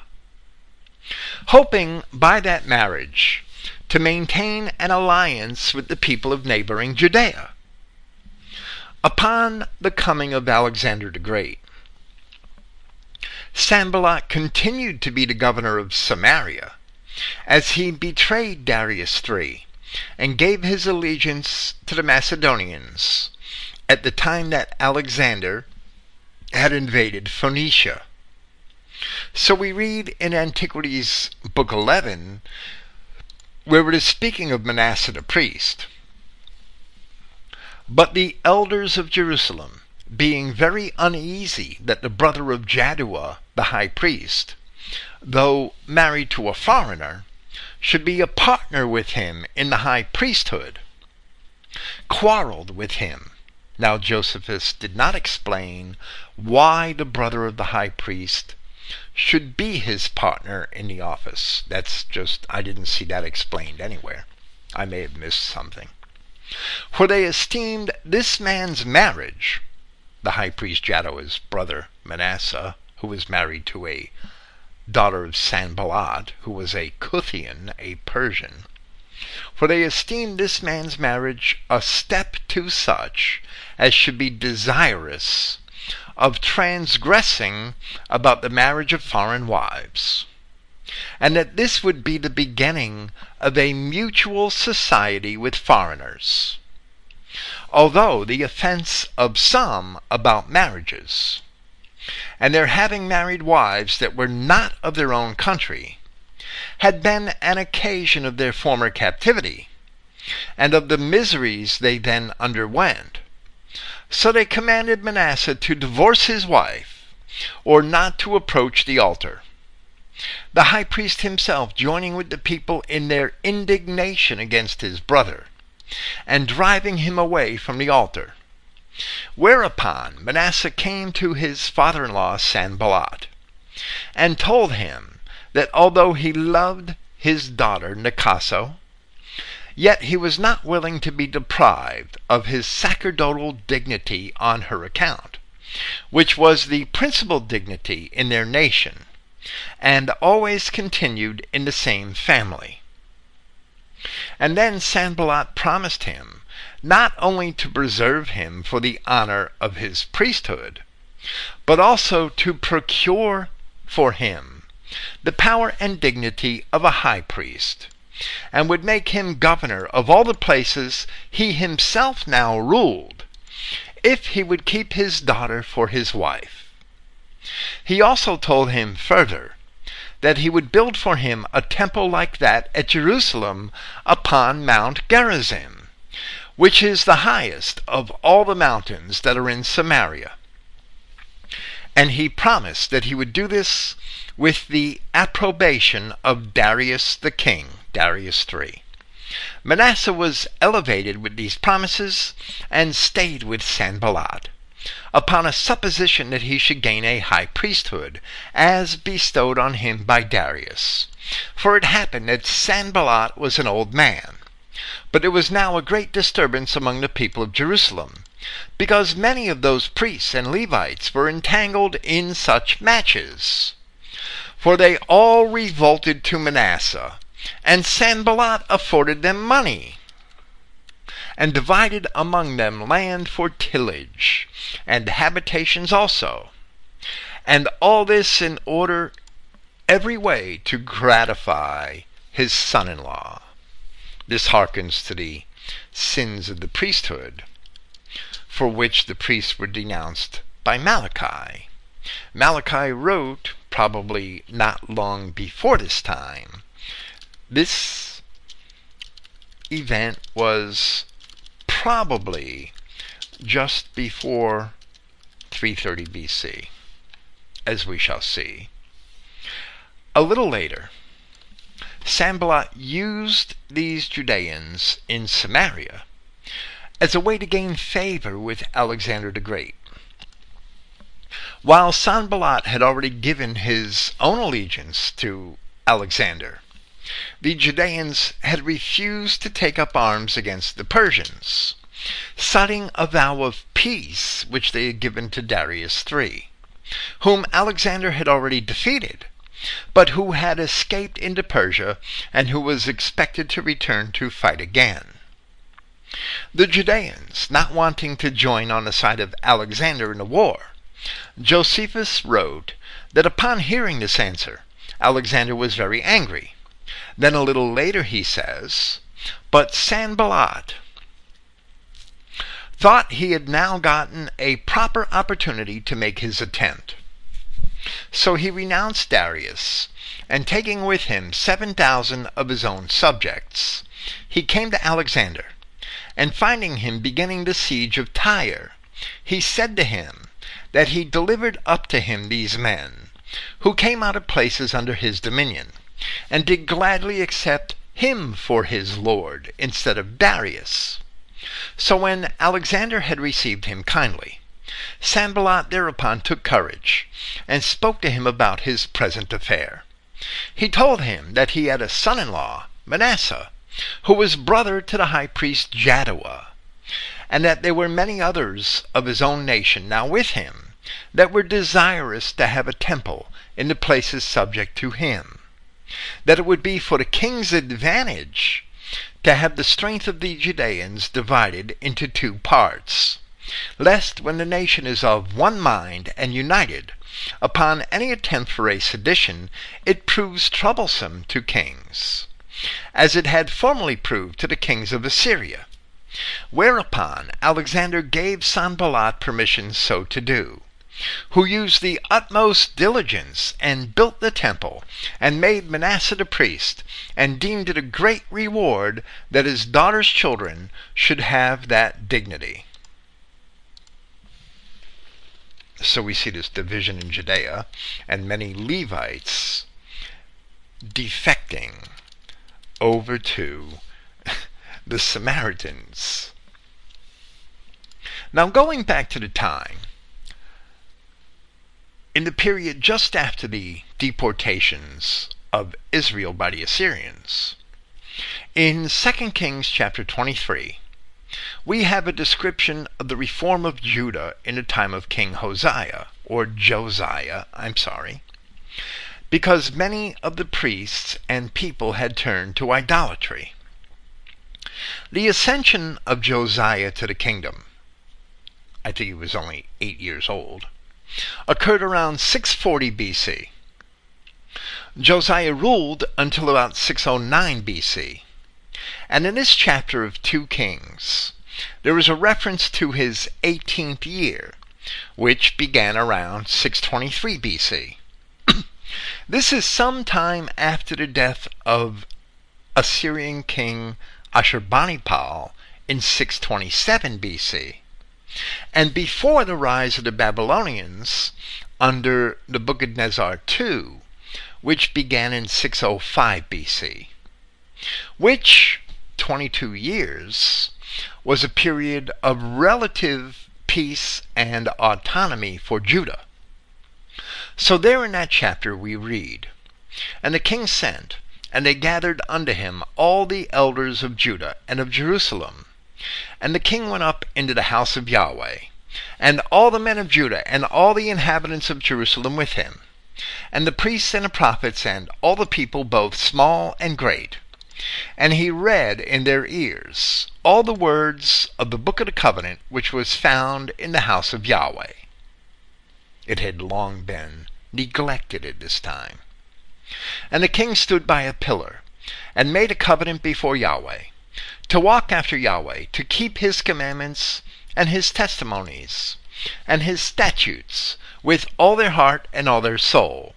hoping by that marriage to maintain an alliance with the people of neighboring Judea. Upon the coming of Alexander the Great, Sanballat continued to be the governor of Samaria, as he betrayed Darius III and gave his allegiance to the Macedonians at the time that Alexander had invaded Phoenicia. So we read in Antiquities Book 11, where it is speaking of Manasseh the priest, "But the elders of Jerusalem, being very uneasy that the brother of Jaddua the high priest, though married to a foreigner, should be a partner with him in the high priesthood, quarreled with him." Now Josephus did not explain why the brother of the high priest should be his partner in the office. That's just, I didn't see that explained anywhere. I may have missed something. "For they esteemed this man's marriage," the high priest Jaddua's brother Manasseh, who was married to a daughter of Sanballat, who was a Cuthian, a Persian, "for they esteemed this man's marriage a step to such as should be desirous of transgressing about the marriage of foreign wives. and that this would be the beginning of a mutual society with foreigners. Although the offense of some about marriages, and their having married wives that were not of their own country, had been an occasion of their former captivity, and of the miseries they then underwent, so they commanded Manasseh to divorce his wife, or not to approach the altar. The high priest himself joining with the people in their indignation against his brother, and driving him away from the altar. Whereupon Manasseh came to his father-in-law Sanballat, and told him that although he loved his daughter Nekasso, yet he was not willing to be deprived of his sacerdotal dignity on her account, which was the principal dignity in their nation, and always continued in the same family. And then Sanballat promised him not only to preserve him for the honor of his priesthood, but also to procure for him the power and dignity of a high priest, and would make him governor of all the places he himself now ruled, if he would keep his daughter for his wife. He also told him further that he would build for him a temple like that at Jerusalem upon Mount Gerizim, which is the highest of all the mountains that are in Samaria. And he promised that he would do this with the approbation of Darius the king, Darius III. Manasseh was elevated with these promises and stayed with Sanballat, upon a supposition that he should gain a high priesthood, as bestowed on him by Darius. For it happened that Sanballat was an old man, but there was now a great disturbance among the people of Jerusalem, because many of those priests and Levites were entangled in such matches. For they all revolted to Manasseh, and Sanballat afforded them money, and divided among them land for tillage, and habitations also, and all this in order every way to gratify his son-in-law. This hearkens to the sins of the priesthood, for which the priests were denounced by Malachi. Malachi wrote, probably not long before this time. This event was probably just before 330 BC, as we shall see. A little later, Sanballat used these Judeans in Samaria as a way to gain favor with Alexander the Great. While Sanballat had already given his own allegiance to Alexander, the Judeans had refused to take up arms against the Persians, citing a vow of peace which they had given to Darius III, whom Alexander had already defeated, but who had escaped into Persia and who was expected to return to fight again. The Judeans, not wanting to join on the side of Alexander in the war, Josephus wrote that upon hearing this answer, Alexander was very angry. Then a little later he says, but Sanballat thought he had now gotten a proper opportunity to make his attempt. So he renounced Darius, and taking with him 7,000 of his own subjects, he came to Alexander, and finding him beginning the siege of Tyre, he said to him that he delivered up to him these men, who came out of places under his dominion, and did gladly accept him for his lord instead of Darius. So when Alexander had received him kindly, Sanballat thereupon took courage and spoke to him about his present affair. He told him that he had a son-in-law, Manasseh, who was brother to the high priest Jaddua, and that there were many others of his own nation now with him that were desirous to have a temple in the places subject to him, that it would be for the king's advantage to have the strength of the Judeans divided into two parts, lest when the nation is of one mind and united, upon any attempt for a sedition, it proves troublesome to kings, as it had formerly proved to the kings of Assyria. Whereupon Alexander gave Sanballat permission so to do, who used the utmost diligence and built the temple, and made Manasseh the priest, and deemed it a great reward that his daughter's children should have that dignity. So we see this division in Judea, and many Levites defecting over to the Samaritans. Now, going back to the time, in the period just after the deportations of Israel by the Assyrians, in 2 Kings chapter 23, we have a description of the reform of Judah in the time of King Hosea, or Josiah, because many of the priests and people had turned to idolatry. The ascension of Josiah to the kingdom, I think he was only 8 years old, occurred around 640 BC. Josiah ruled until about 609 BC. And in this chapter of 2 Kings, there is a reference to his 18th year, which began around 623 BC. This is some time after the death of Assyrian king Ashurbanipal in 627 BC, and before the rise of the Babylonians under Nebuchadnezzar II, which began in 605 BC, which 22 years was a period of relative peace and autonomy for Judah. So there in that chapter we read, "And the king sent, and they gathered unto him all the elders of Judah and of Jerusalem. And the king went up into the house of Yahweh, and all the men of Judah and all the inhabitants of Jerusalem with him, and the priests and the prophets and all the people, both small and great. And he read in their ears all the words of the book of the covenant which was found in the house of Yahweh." It had long been neglected at this time. "And the king stood by a pillar, and made a covenant before Yahweh, to walk after Yahweh, to keep his commandments, and his testimonies, and his statutes, with all their heart and all their soul,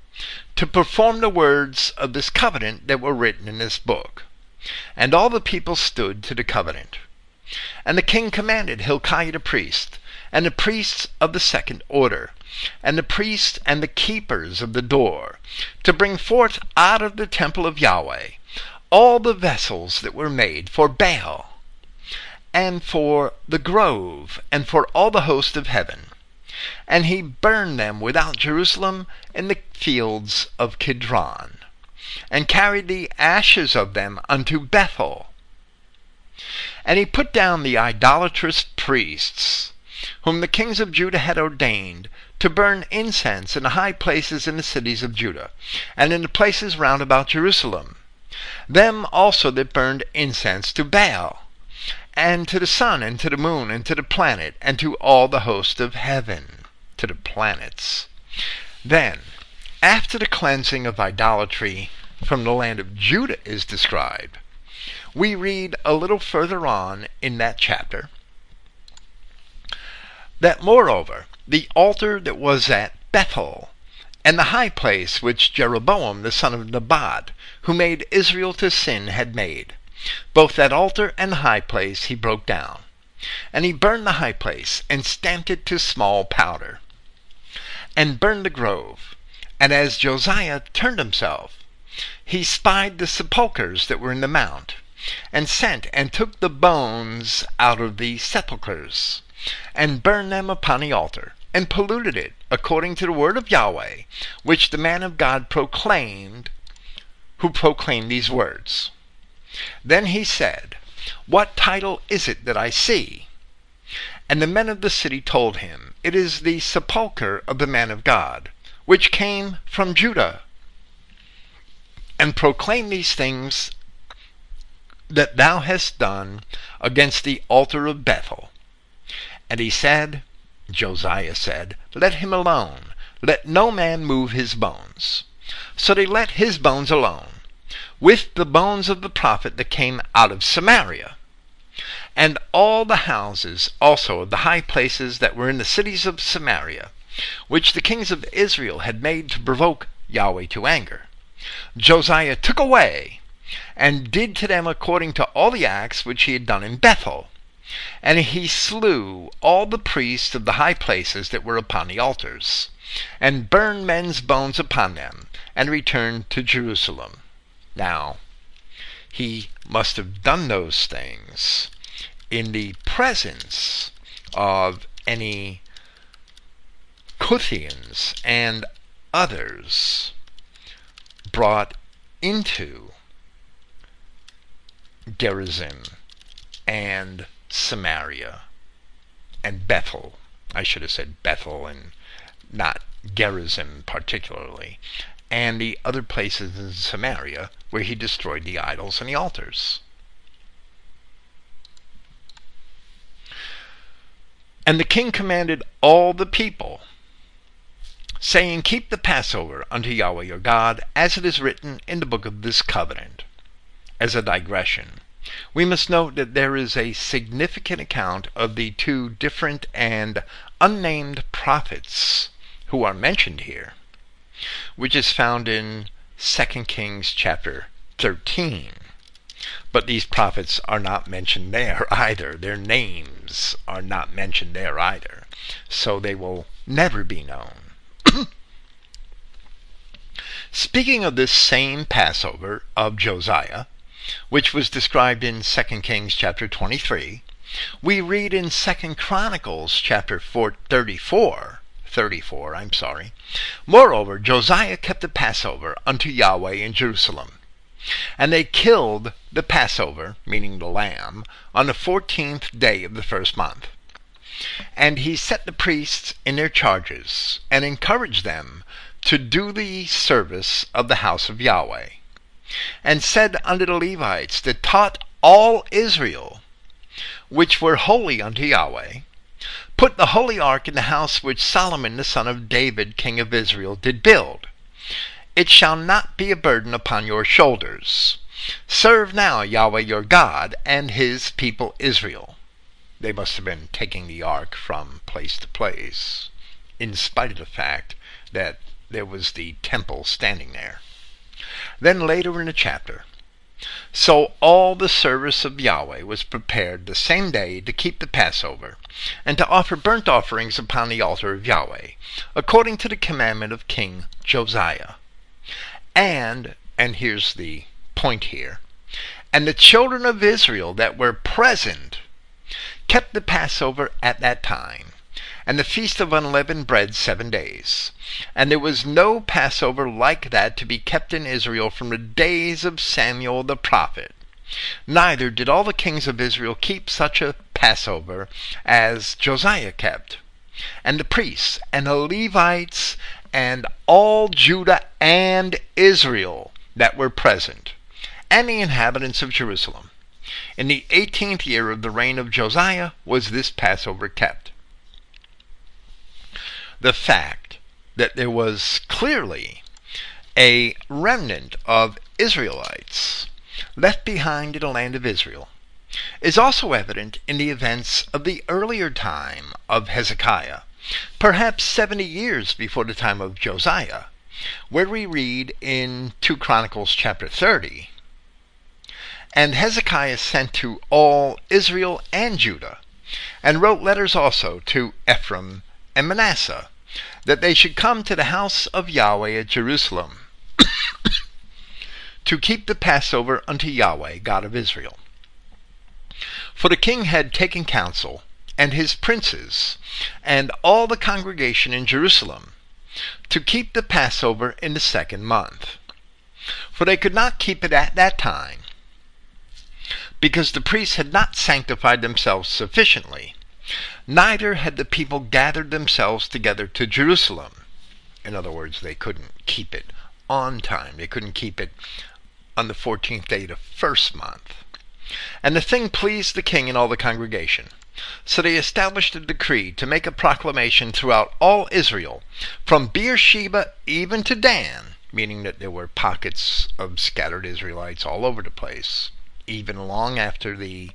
to perform the words of this covenant that were written in this book. And all the people stood to the covenant. And the king commanded Hilkiah the priest, and the priests of the second order, and the priests and the keepers of the door, to bring forth out of the temple of Yahweh all the vessels that were made for Baal, and for the grove, and for all the host of heaven. And he burned them without Jerusalem in the fields of Kidron, and carried the ashes of them unto Bethel. And he put down the idolatrous priests, whom the kings of Judah had ordained to burn incense in the high places in the cities of Judah, and in the places round about Jerusalem, them also that burned incense to Baal, and to the sun, and to the moon, and to the planet, and to all the host of heaven," to the planets. Then, after the cleansing of idolatry from the land of Judah is described, we read a little further on in that chapter, that moreover, the altar that was at Bethel, and the high place which Jeroboam the son of Nebat, who made Israel to sin, had made, both that altar and the high place he broke down. And he burned the high place, and stamped it to small powder, and burned the grove. And as Josiah turned himself, he spied the sepulchres that were in the mount, and sent and took the bones out of the sepulchres, and burned them upon the altar, and polluted it according to the word of Yahweh, which the man of God proclaimed, who proclaimed these words. Then he said, "What title is it that I see?" And the men of the city told him, "It is the sepulchre of the man of God, which came from Judah, and proclaimed these things that thou hast done against the altar of Bethel, And he said, Josiah said, let him alone. Let no man move his bones. So they let his bones alone, with the bones of the prophet that came out of Samaria. And all the houses also of the high places that were in the cities of Samaria, which the kings of Israel had made to provoke Yahweh to anger, Josiah took away, and did to them according to all the acts which he had done in Bethel. And he slew all the priests of the high places that were upon the altars, and burned men's bones upon them, and returned to Jerusalem. Now, he must have done those things in the presence of any Cuthians and others brought into Gerizim and Samaria and Bethel. I should have said Bethel and not Gerizim particularly, and the other places in Samaria where he destroyed the idols and the altars. And the king commanded all the people, saying, keep the Passover unto Yahweh your God, as it is written in the book of this covenant. As a digression, we must note that there is a significant account of the two different and unnamed prophets who are mentioned here, which is found in 2 Kings chapter 13. But these prophets are not mentioned there either. Their names are not mentioned there either. So they will never be known. Speaking of this same Passover of Josiah, which was described in 2 Kings chapter 23, we read in 2 Chronicles chapter 34. Moreover, Josiah kept the Passover unto Yahweh in Jerusalem. And they killed the Passover, meaning the lamb, on the 14th day of the first month. And he set the priests in their charges, and encouraged them to do the service of the house of Yahweh, and said unto the Levites that taught all Israel, which were holy unto Yahweh, put the holy ark in the house which Solomon the son of David king of Israel did build. It shall not be a burden upon your shoulders. Serve now Yahweh your God and his people Israel. They must have been taking the ark from place to place, in spite of the fact that there was the temple standing there. Then later in the chapter, so all the service of Yahweh was prepared the same day to keep the Passover, and to offer burnt offerings upon the altar of Yahweh, according to the commandment of King Josiah. And here's the point here, and the children of Israel that were present kept the Passover at that time, and the feast of unleavened bread 7 days. And there was no Passover like that to be kept in Israel from the days of Samuel the prophet. Neither did all the kings of Israel keep such a Passover as Josiah kept, and the priests, and the Levites, and all Judah and Israel that were present, and the inhabitants of Jerusalem. In the 18th year of the reign of Josiah was this Passover kept. The fact that there was clearly a remnant of Israelites left behind in the land of Israel is also evident in the events of the earlier time of Hezekiah, perhaps 70 years before the time of Josiah, where we read in 2 Chronicles chapter 30, and Hezekiah sent to all Israel and Judah, and wrote letters also to Ephraim and Manasseh, that they should come to the house of Yahweh at Jerusalem to keep the Passover unto Yahweh, God of Israel. For the king had taken counsel, and his princes, and all the congregation in Jerusalem, to keep the Passover in the 2nd month. For they could not keep it at that time, because the priests had not sanctified themselves sufficiently, neither had the people gathered themselves together to Jerusalem. In other words, they couldn't keep it on time. They couldn't keep it on the 14th day of the 1st month. And the thing pleased the king and all the congregation. So they established a decree to make a proclamation throughout all Israel, from Beersheba even to Dan, meaning that there were pockets of scattered Israelites all over the place, even long after the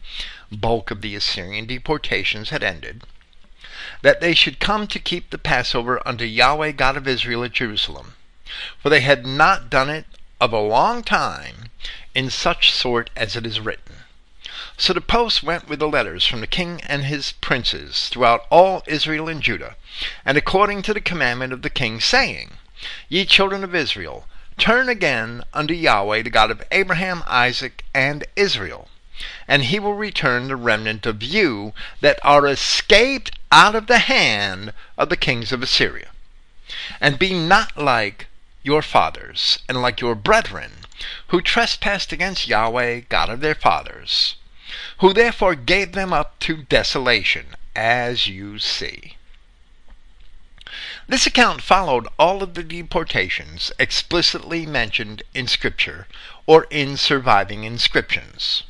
bulk of the Assyrian deportations had ended, that they should come to keep the Passover unto Yahweh God of Israel at Jerusalem, for they had not done it of a long time in such sort as it is written. So the post went with the letters from the king and his princes throughout all Israel and Judah, and according to the commandment of the king, saying, Ye children of Israel, turn again unto Yahweh, the God of Abraham, Isaac, and Israel, and he will return the remnant of you that are escaped out of the hand of the kings of Assyria. And be not like your fathers, and like your brethren, who trespassed against Yahweh, God of their fathers, who therefore gave them up to desolation, as you see. This account followed all of the deportations explicitly mentioned in Scripture or in surviving inscriptions.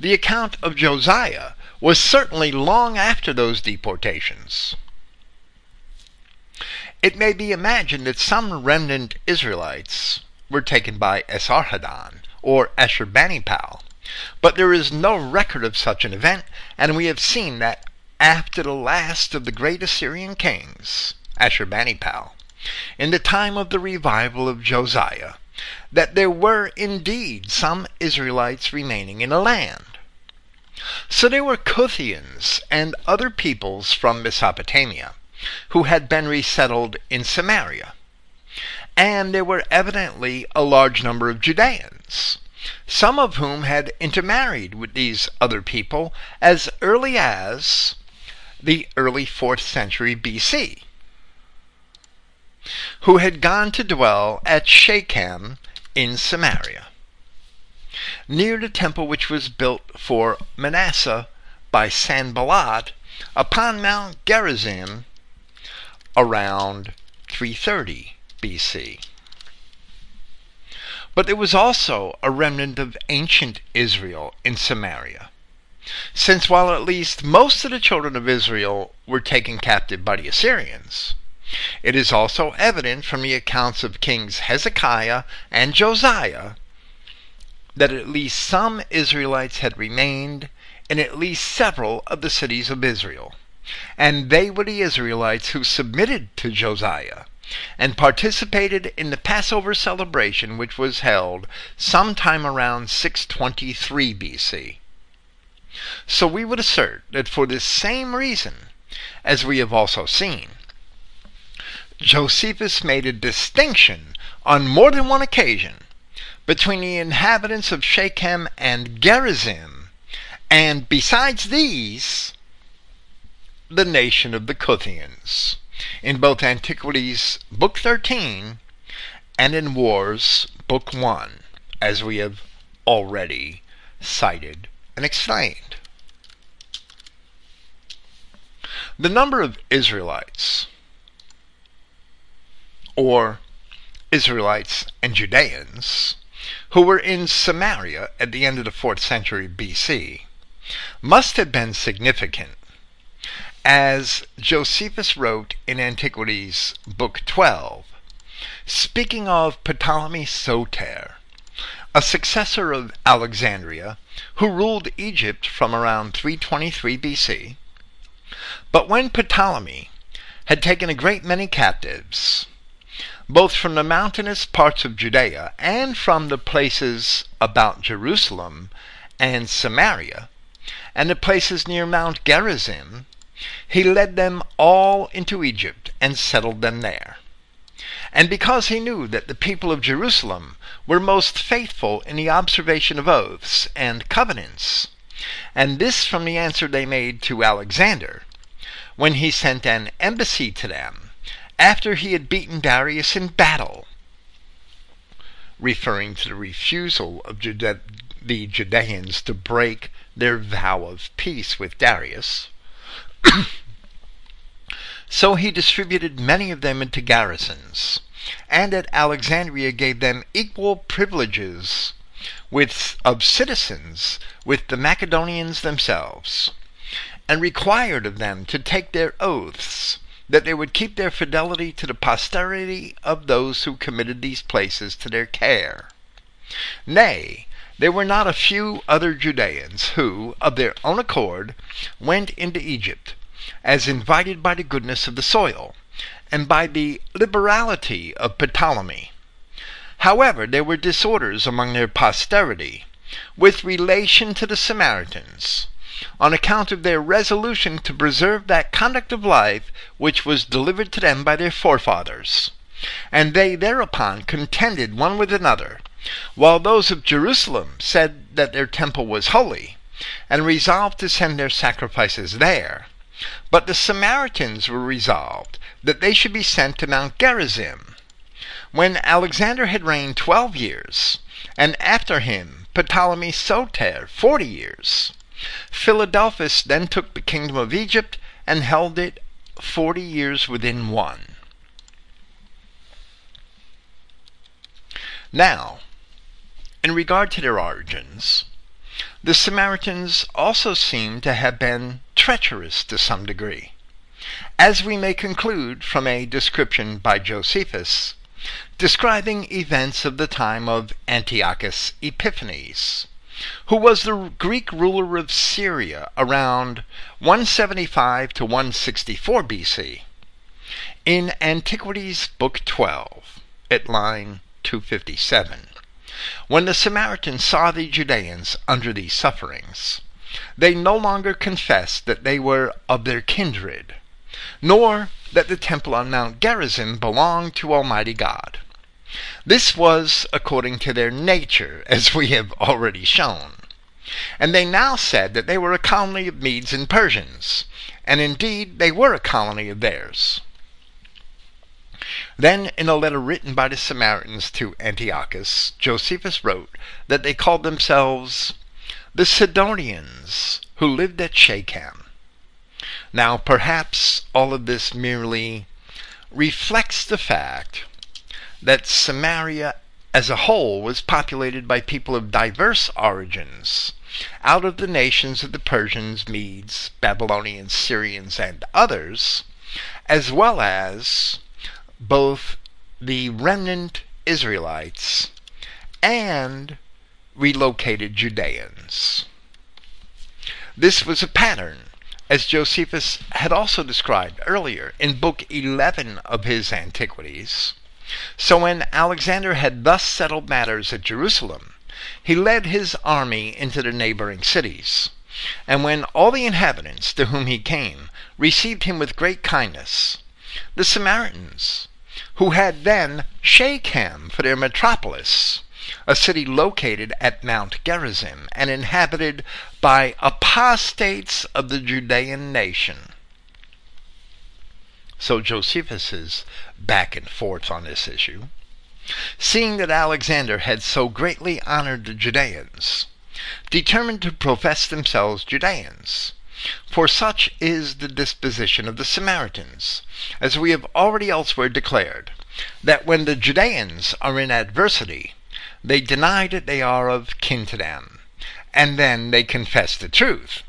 The account of Josiah was certainly long after those deportations. It may be imagined that some remnant Israelites were taken by Esarhaddon or Ashurbanipal, but there is no record of such an event, and we have seen that after the last of the great Assyrian kings, Ashurbanipal, in the time of the revival of Josiah, that there were indeed some Israelites remaining in the land. So there were Cuthians and other peoples from Mesopotamia who had been resettled in Samaria, and there were evidently a large number of Judeans, some of whom had intermarried with these other people as early as the early 4th century BC, who had gone to dwell at Shechem in Samaria, near the temple which was built for Manasseh by Sanballat upon Mount Gerizim around 330 BC. But there was also a remnant of ancient Israel in Samaria, since while at least most of the children of Israel were taken captive by the Assyrians, it is also evident from the accounts of Kings Hezekiah and Josiah that at least some Israelites had remained in at least several of the cities of Israel, and they were the Israelites who submitted to Josiah and participated in the Passover celebration, which was held sometime around 623 BC. So we would assert that for this same reason, as we have also seen, Josephus made a distinction on more than one occasion between the inhabitants of Shechem and Gerizim, and besides these, the nation of the Cuthians, in both Antiquities Book 13 and in Wars Book 1, as we have already cited and explained. The number of Israelites, or Israelites and Judeans, who were in Samaria at the end of the 4th century BC, must have been significant, as Josephus wrote in Antiquities Book 12, speaking of Ptolemy Soter, a successor of Alexandria, who ruled Egypt from around 323 BC. But when Ptolemy had taken a great many captives, both from the mountainous parts of Judea and from the places about Jerusalem and Samaria, and the places near Mount Gerizim, he led them all into Egypt and settled them there. And because he knew that the people of Jerusalem were most faithful in the observation of oaths and covenants, and this from the answer they made to Alexander, when he sent an embassy to them after he had beaten Darius in battle, referring to the refusal of the Judeans to break their vow of peace with Darius, so he distributed many of them into garrisons, and at Alexandria gave them equal privileges of citizens with the Macedonians themselves, and required of them to take their oaths that they would keep their fidelity to the posterity of those who committed these places to their care. Nay, there were not a few other Judeans who, of their own accord, went into Egypt, as invited by the goodness of the soil, and by the liberality of Ptolemy. However, there were disorders among their posterity, with relation to the Samaritans, on account of their resolution to preserve that conduct of life which was delivered to them by their forefathers. And they thereupon contended one with another, while those of Jerusalem said that their temple was holy, and resolved to send their sacrifices there. But the Samaritans were resolved that they should be sent to Mount Gerizim. When Alexander had reigned 12 years, and after him Ptolemy Soter 40 years, Philadelphus then took the kingdom of Egypt and held it 40 years within one. Now, in regard to their origins, the Samaritans also seem to have been treacherous to some degree, as we may conclude from a description by Josephus, describing events of the time of Antiochus Epiphanes, who was the Greek ruler of Syria around 175 to 164 BC, in Antiquities Book 12, at line 257. When the Samaritans saw the Judeans under these sufferings, they no longer confessed that they were of their kindred, nor that the temple on Mount Gerizim belonged to Almighty God. This was according to their nature, as we have already shown. And they now said that they were a colony of Medes and Persians, and indeed they were a colony of theirs. Then, in a letter written by the Samaritans to Antiochus, Josephus wrote that they called themselves the Sidonians, who lived at Shechem. Now, perhaps all of this merely reflects the fact that Samaria as a whole was populated by people of diverse origins, out of the nations of the Persians, Medes, Babylonians, Syrians, and others, as well as both the remnant Israelites and relocated Judeans. This was a pattern, as Josephus had also described earlier in Book 11 of his Antiquities. So when Alexander had thus settled matters at Jerusalem, he led his army into the neighboring cities. And when all the inhabitants to whom he came received him with great kindness, the Samaritans, who had then Shechem for their metropolis, a city located at Mount Gerizim and inhabited by apostates of the Judean nation. So Josephus is back and forth on this issue. Seeing that Alexander had so greatly honored the Judeans, determined to profess themselves Judeans, for such is the disposition of the Samaritans, as we have already elsewhere declared, that when the Judeans are in adversity, they deny that they are of kin to them, and then they confess the truth.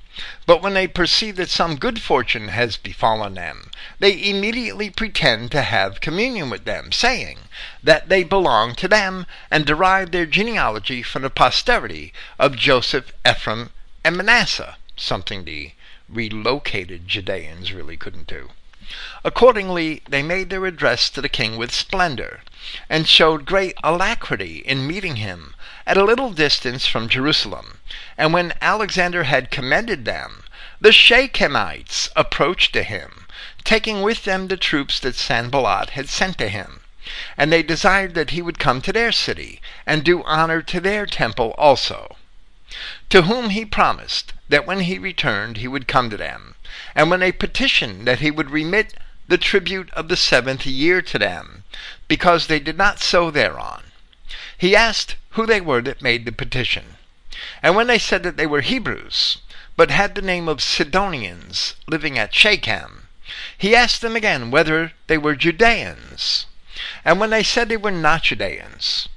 But when they perceive that some good fortune has befallen them, they immediately pretend to have communion with them, saying that they belong to them and derive their genealogy from the posterity of Joseph, Ephraim, and Manasseh, something the relocated Judeans really couldn't do. Accordingly, they made their address to the king with splendor, and showed great alacrity in meeting him at a little distance from Jerusalem. And when Alexander had commended them, the Shechemites approached to him, taking with them the troops that Sanballat had sent to him. And they desired that he would come to their city, and do honor to their temple also. To whom he promised that when he returned he would come to them, and when they petitioned that he would remit the tribute of the 7th year to them, because they did not sow thereon. He asked who they were that made the petition. And when they said that they were Hebrews, but had the name of Sidonians living at Shechem, he asked them again whether they were Judeans. And when they said they were not Judeans,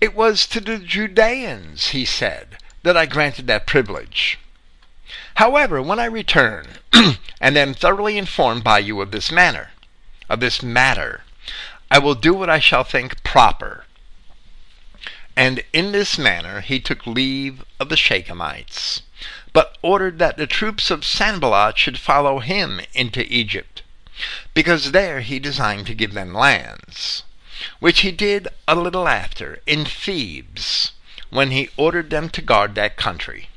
It was to the Judeans, he said, that I granted that privilege. However, when I return, and am thoroughly informed by you of this manner, of this matter, I will do what I shall think proper. And in this manner he took leave of the Shechemites, but ordered that the troops of Sanballat should follow him into Egypt, because there he designed to give them lands, which he did a little after in Thebes, when he ordered them to guard that country.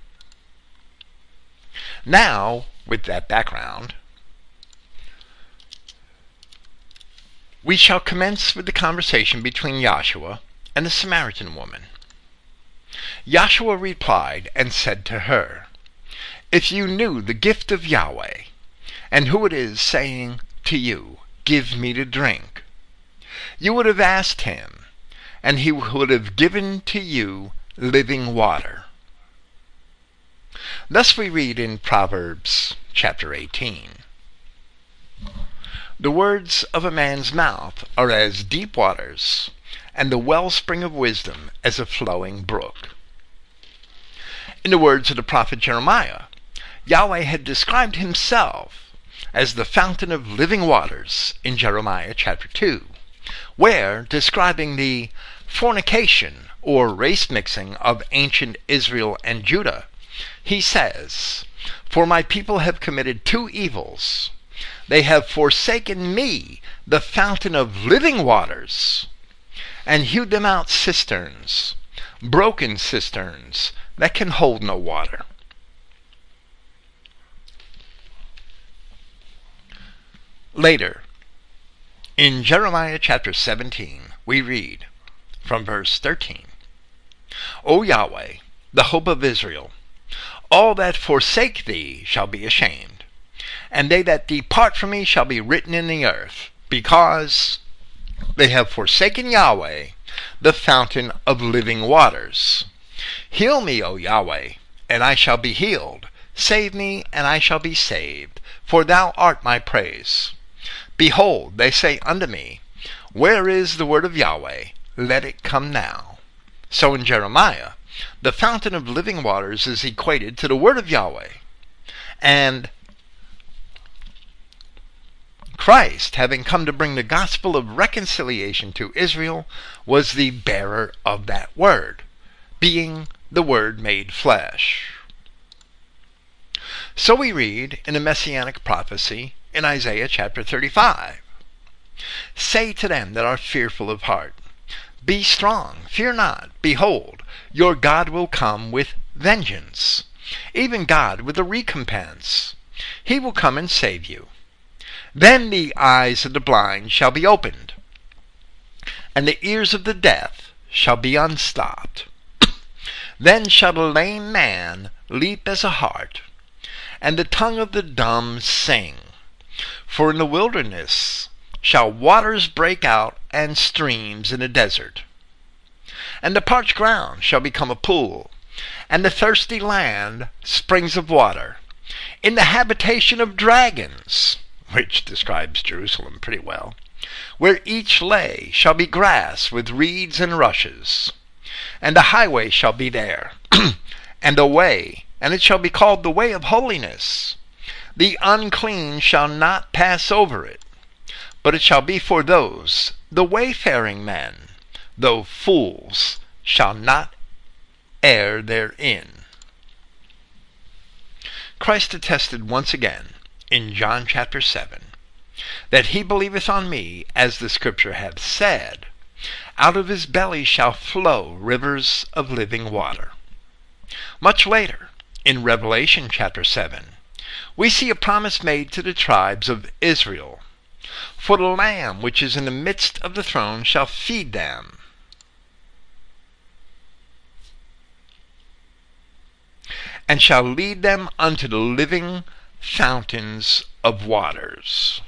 Now, with that background, we shall commence with the conversation between Yahshua and the Samaritan woman. Yahshua replied and said to her, "If you knew the gift of Yahweh, and who it is saying to you, 'Give me to drink,' you would have asked him, and he would have given to you living water." Thus we read in Proverbs chapter 18, "The words of a man's mouth are as deep waters, and the wellspring of wisdom as a flowing brook." In the words of the prophet Jeremiah, Yahweh had described himself as the fountain of living waters in Jeremiah chapter 2, where, describing the fornication or race mixing of ancient Israel and Judah, he says, "For my people have committed two evils. They have forsaken me, the fountain of living waters, and hewed them out cisterns, broken cisterns that can hold no water." Later, in Jeremiah chapter 17, we read from verse 13, "O Yahweh, the hope of Israel, all that forsake thee shall be ashamed, and they that depart from me shall be written in the earth, because they have forsaken Yahweh, the fountain of living waters. Heal me, O Yahweh, and I shall be healed. Save me, and I shall be saved, for thou art my praise. Behold, they say unto me, 'Where is the word of Yahweh? Let it come now.'" So in Jeremiah, the fountain of living waters is equated to the word of Yahweh, and Christ, having come to bring the gospel of reconciliation to Israel, was the bearer of that word, being the word made flesh. So we read in the messianic prophecy in Isaiah chapter 35, "Say to them that are fearful of heart, 'Be strong, fear not. Behold, your God will come with vengeance, even God with a recompense. He will come and save you. Then the eyes of the blind shall be opened, and the ears of the deaf shall be unstopped. Then shall the lame man leap as a hart, and the tongue of the dumb sing. For in the wilderness shall waters break out, and streams in the desert. And the parched ground shall become a pool, and the thirsty land springs of water, in the habitation of dragons," which describes Jerusalem pretty well, "where each lay shall be grass with reeds and rushes. And the highway shall be there, and a way, and it shall be called the way of holiness. The unclean shall not pass over it, but it shall be for those, the wayfaring men, though fools shall not err therein." Christ attested once again in John chapter 7, "That he believeth on me, as the scripture hath said, out of his belly shall flow rivers of living water." Much later, in Revelation chapter 7, we see a promise made to the tribes of Israel, "For the Lamb which is in the midst of the throne shall feed them, and shall lead them unto the living fountains of waters.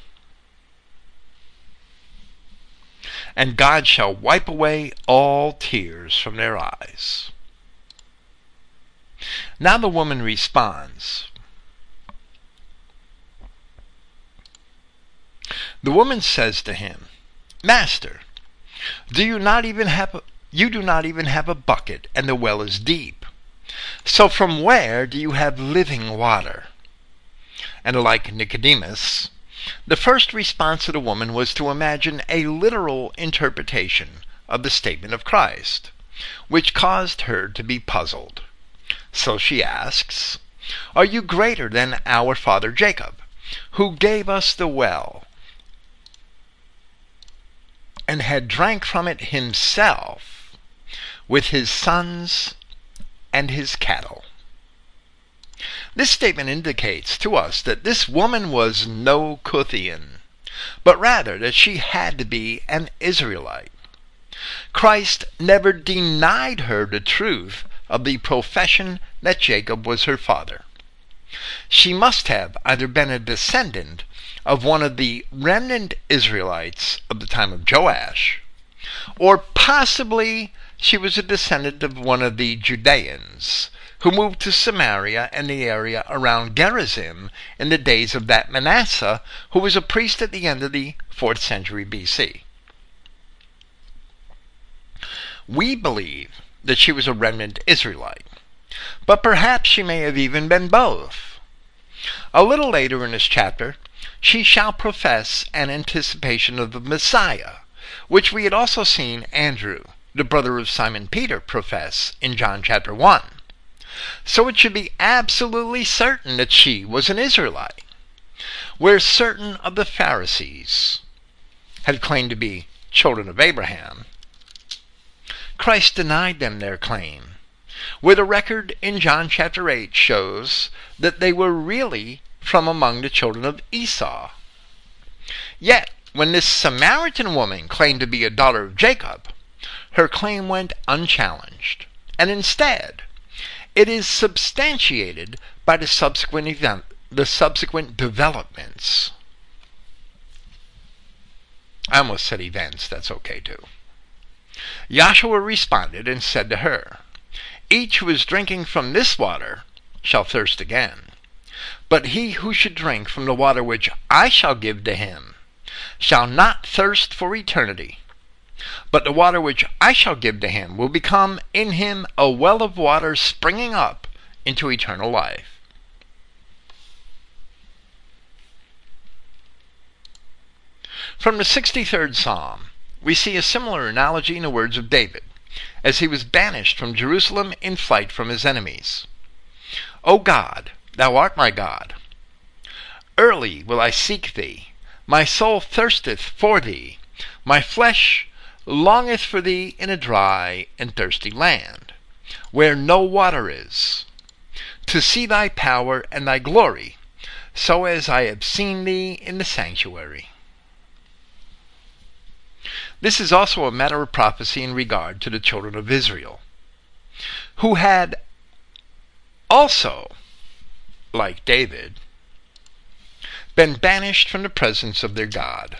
And God shall wipe away all tears from their eyes." Now the woman responds. The woman says to him, "Master, do you not even have You do not even have a bucket, and the well is deep. So from where do you have living water?" And like Nicodemus, the first response of the woman was to imagine a literal interpretation of the statement of Christ, which caused her to be puzzled. So she asks, "Are you greater than our father Jacob, who gave us the well and had drank from it himself with his sons and his cattle?" This statement indicates to us that this woman was no Cuthian, but rather that she had to be an Israelite. Christ never denied her the truth of the profession that Jacob was her father. She must have either been a descendant of one of the remnant Israelites of the time of Joash, or possibly she was a descendant of one of the Judeans who moved to Samaria and the area around Gerizim in the days of that Manasseh, who was a priest at the end of the 4th century BC. We believe that she was a remnant Israelite, but perhaps she may have even been both. A little later in this chapter, she shall profess an anticipation of the Messiah, which we had also seen Andrew, the brother of Simon Peter, profess in John chapter 1. So it should be absolutely certain that she was an Israelite, where certain of the Pharisees had claimed to be children of Abraham. Christ denied them their claim, where the record in John chapter 8 shows that they were really from among the children of Esau. Yet, when this Samaritan woman claimed to be a daughter of Jacob, her claim went unchallenged, and instead, it is substantiated by the subsequent developments. I almost said events, that's okay too. Yahshua responded and said to her, "Each who is drinking from this water shall thirst again. But he who should drink from the water which I shall give to him shall not thirst for eternity. But the water which I shall give to him will become in him a well of water springing up into eternal life." From the 63rd Psalm, we see a similar analogy in the words of David, as he was banished from Jerusalem in flight from his enemies. "O God, thou art my God. Early will I seek thee. My soul thirsteth for thee. My flesh longeth for thee in a dry and thirsty land, where no water is, to see thy power and thy glory, so as I have seen thee in the sanctuary." This is also a matter of prophecy in regard to the children of Israel, who had also, like David, been banished from the presence of their God.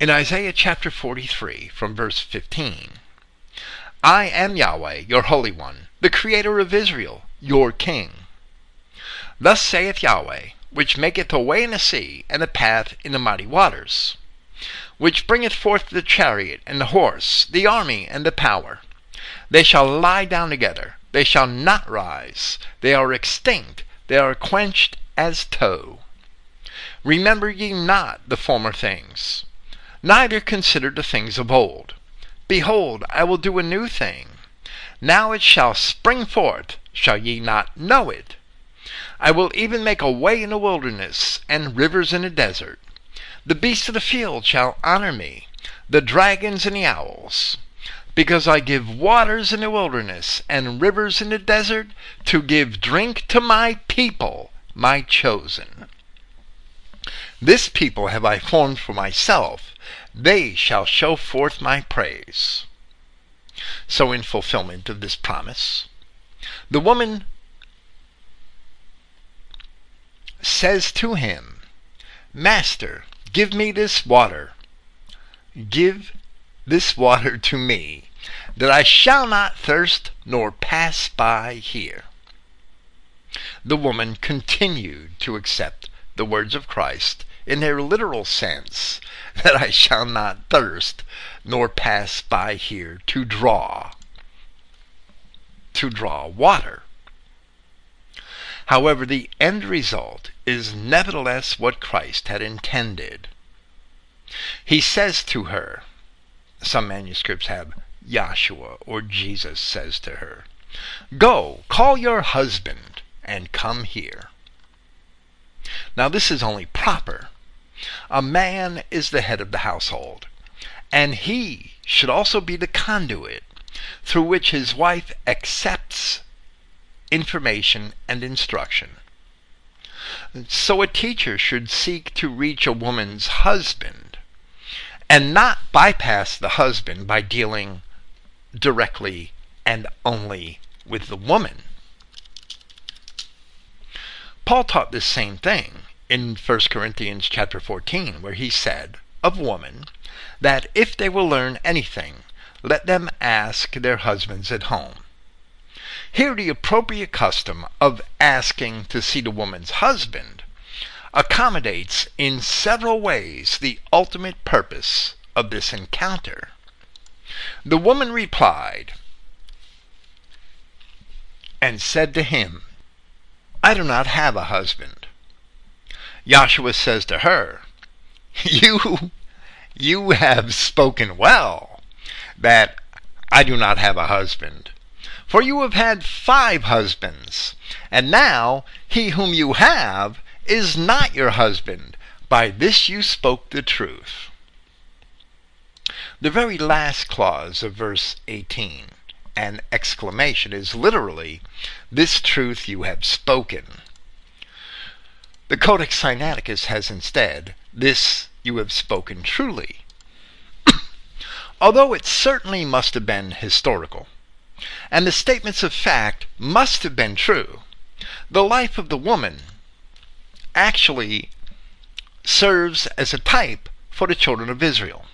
In Isaiah chapter 43, from verse 15, "I am Yahweh, your Holy One, the Creator of Israel, your King. Thus saith Yahweh, which maketh a way in the sea, and a path in the mighty waters, which bringeth forth the chariot and the horse, the army and the power. They shall lie down together, they shall not rise. They are extinct, they are quenched as tow. Remember ye not the former things, neither consider the things of old. Behold, I will do a new thing. Now it shall spring forth, shall ye not know it? I will even make a way in the wilderness, and rivers in the desert. The beasts of the field shall honor me, the dragons and the owls, because I give waters in the wilderness, and rivers in the desert, to give drink to my people, my chosen. This people have I formed for myself, they shall show forth my praise." So in fulfillment of this promise, the woman says to him, "Master, give me this water. Give this water to me, that I shall not thirst nor pass by here." The woman continued to accept the words of Christ in their literal sense, that I shall not thirst, nor pass by here to draw water. However, the end result is nevertheless what Christ had intended. He says to her, some manuscripts have Yahshua or Jesus says to her, "Go, call your husband and come here." Now this is only proper. A man is the head of the household, and he should also be the conduit through which his wife accepts information and instruction. So a teacher should seek to reach a woman's husband and not bypass the husband by dealing directly and only with the woman. Paul taught this same thing in 1 Corinthians chapter 14, where he said of women that if they will learn anything, let them ask their husbands at home. Here the appropriate custom of asking to see the woman's husband accommodates in several ways the ultimate purpose of this encounter. The woman replied and said to him, "I do not have a husband." Joshua says to her, You have spoken well, that I do not have a husband. For you have had 5 husbands, and now he whom you have is not your husband. By this you spoke the truth. The very last clause of verse 18, an exclamation, is literally, "This truth you have spoken." The Codex Sinaiticus has instead, "This you have spoken truly." Although it certainly must have been historical, and the statements of fact must have been true, the life of the woman actually serves as a type for the children of Israel.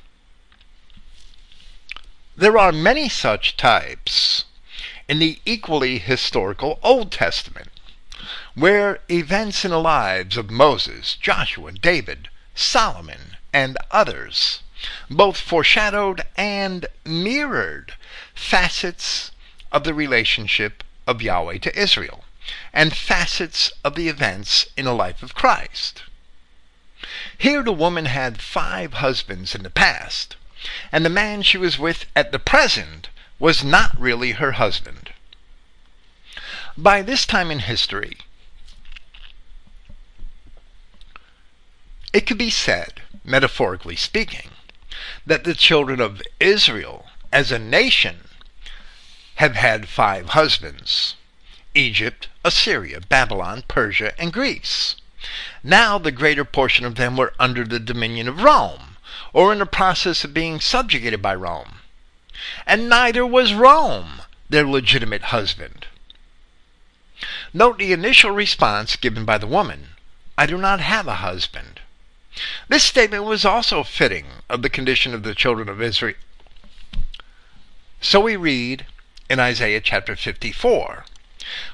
There are many such types in the equally historical Old Testament, where events in the lives of Moses, Joshua, David, Solomon, and others both foreshadowed and mirrored facets of the relationship of Yahweh to Israel, and facets of the events in the life of Christ. Here the woman had 5 husbands in the past, and the man she was with at the present was not really her husband. By this time in history, it could be said, metaphorically speaking, that the children of Israel as a nation have had 5 husbands: Egypt, Assyria, Babylon, Persia, and Greece. Now the greater portion of them were under the dominion of Rome, or in the process of being subjugated by Rome. And neither was Rome their legitimate husband. Note the initial response given by the woman, "I do not have a husband." This statement was also fitting of the condition of the children of Israel. So we read in Isaiah chapter 54,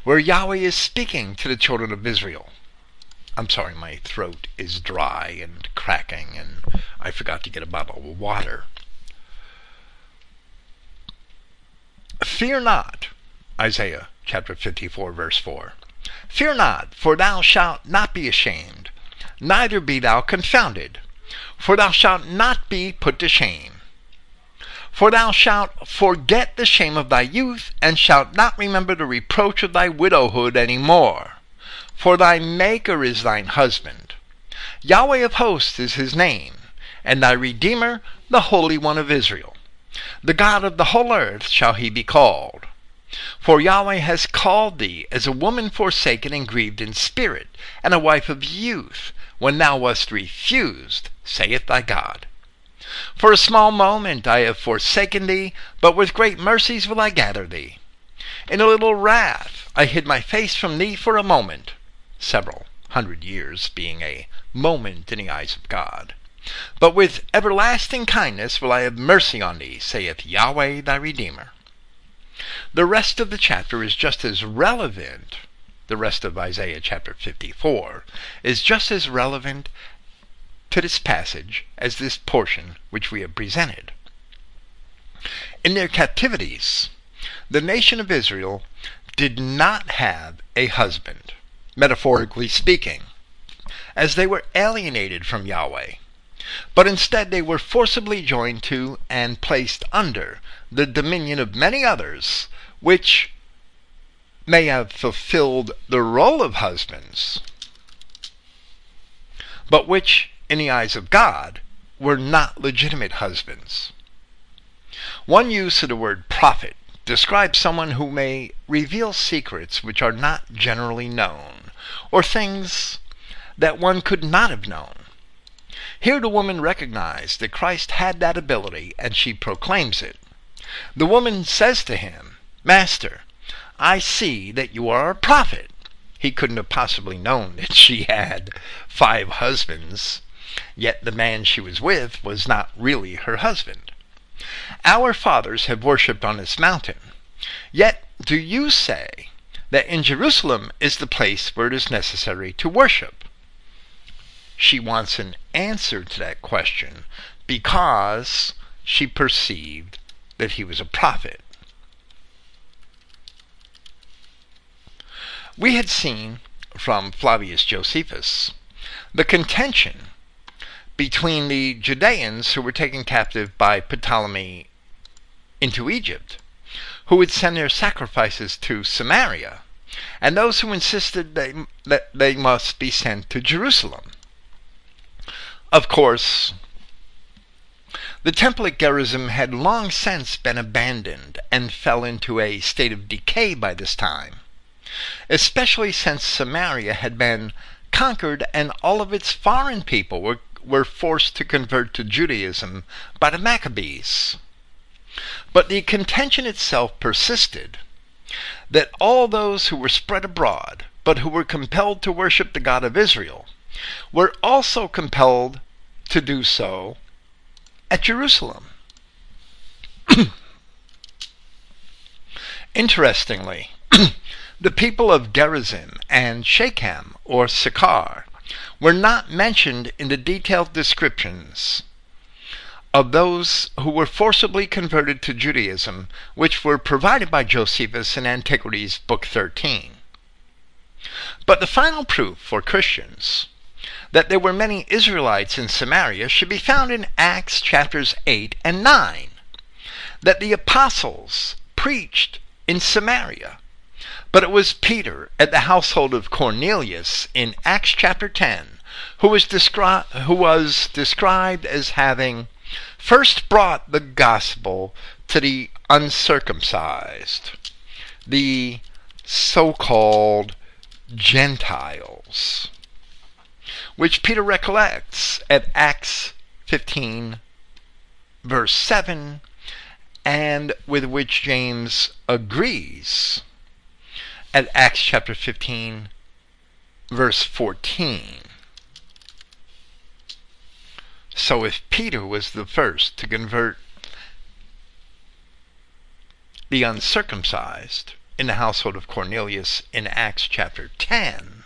where Yahweh is speaking to the children of Israel. I'm sorry, my throat is dry and cracking, and I forgot to get a bottle of water. "Fear not," Isaiah chapter 54, verse 4. "Fear not, for thou shalt not be ashamed, neither be thou confounded, for thou shalt not be put to shame. For thou shalt forget the shame of thy youth, and shalt not remember the reproach of thy widowhood any more. For thy Maker is thine husband. Yahweh of hosts is his name, and thy Redeemer, the Holy One of Israel. The God of the whole earth shall he be called. For Yahweh has called thee as a woman forsaken and grieved in spirit, and a wife of youth, when thou wast refused, saith thy God. For a small moment I have forsaken thee, but with great mercies will I gather thee. In a little wrath I hid my face from thee for a moment," several hundred years being a moment in the eyes of God, "but with everlasting kindness will I have mercy on thee, saith Yahweh thy Redeemer." The rest of the chapter is just as relevant, the rest of Isaiah chapter 54, is just as relevant to this passage as this portion which we have presented. In their captivities, the nation of Israel did not have a husband, metaphorically speaking, as they were alienated from Yahweh, but instead they were forcibly joined to and placed under the dominion of many others, which may have fulfilled the role of husbands, but which, in the eyes of God, were not legitimate husbands. One use of the word prophet describes someone who may reveal secrets which are not generally known, or things that one could not have known. Here the woman recognized that Christ had that ability, and she proclaims it. The woman says to him, "Master, I see that you are a prophet." He couldn't have possibly known that she had 5 husbands, yet the man she was with was not really her husband. "Our fathers have worshipped on this mountain, yet do you say that in Jerusalem is the place where it is necessary to worship?" She wants an answer to that question because she perceived that he was a prophet. We had seen from Flavius Josephus the contention between the Judeans who were taken captive by Ptolemy into Egypt, who would send their sacrifices to Samaria, and those who insisted that they must be sent to Jerusalem. Of course, the temple at Gerizim had long since been abandoned and fell into a state of decay by this time, especially since Samaria had been conquered and all of its foreign people were forced to convert to Judaism by the Maccabees. But the contention itself persisted, that all those who were spread abroad, but who were compelled to worship the God of Israel, were also compelled to do so at Jerusalem. Interestingly, the people of Gerizim and Shechem, or Sychar, were not mentioned in the detailed descriptions of those who were forcibly converted to Judaism, which were provided by Josephus in Antiquities, Book 13. But the final proof for Christians that there were many Israelites in Samaria should be found in Acts chapters 8 and 9, that the apostles preached in Samaria, but it was Peter at the household of Cornelius in Acts chapter 10 who was described as having first brought the gospel to the uncircumcised, the so-called Gentiles, which Peter recollects at Acts 15, verse 7, and with which James agrees at Acts chapter 15, verse 14. So if Peter was the first to convert the uncircumcised in the household of Cornelius in Acts chapter 10,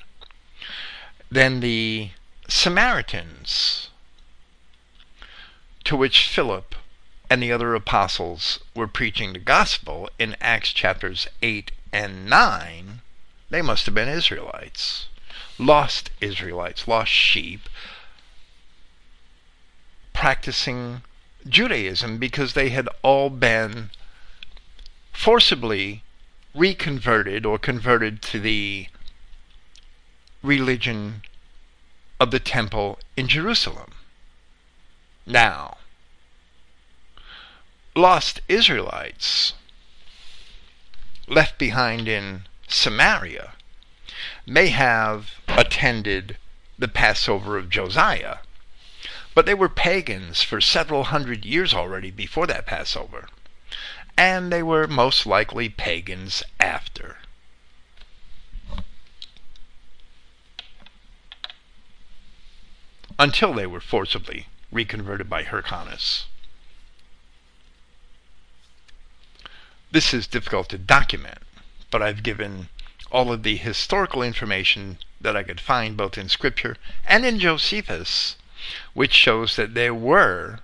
then the Samaritans, to which Philip and the other apostles were preaching the gospel in Acts chapters 8 and 9, they must have been Israelites, lost sheep, practicing Judaism because they had all been forcibly reconverted or converted to the religion of the temple in Jerusalem. Now, lost Israelites left behind in Samaria may have attended the Passover of Josiah, but they were pagans for several hundred years already before that Passover, and they were most likely pagans after. Until they were forcibly reconverted by Hyrcanus. This is difficult to document, but I've given all of the historical information that I could find both in Scripture and in Josephus which shows that there were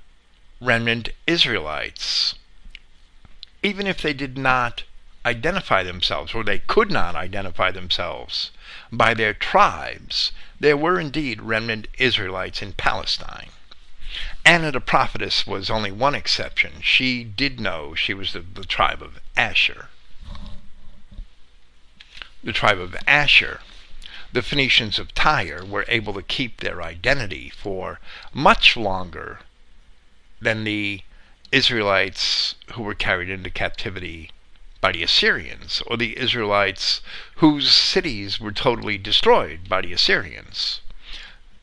remnant Israelites, even if they did not identify themselves, or they could not identify themselves by their tribes. There were indeed remnant Israelites in Palestine. Anna the prophetess was only one exception. She did know she was the tribe of Asher. The tribe of Asher. The Phoenicians of Tyre were able to keep their identity for much longer than the Israelites who were carried into captivity by the Assyrians, or the Israelites whose cities were totally destroyed by the Assyrians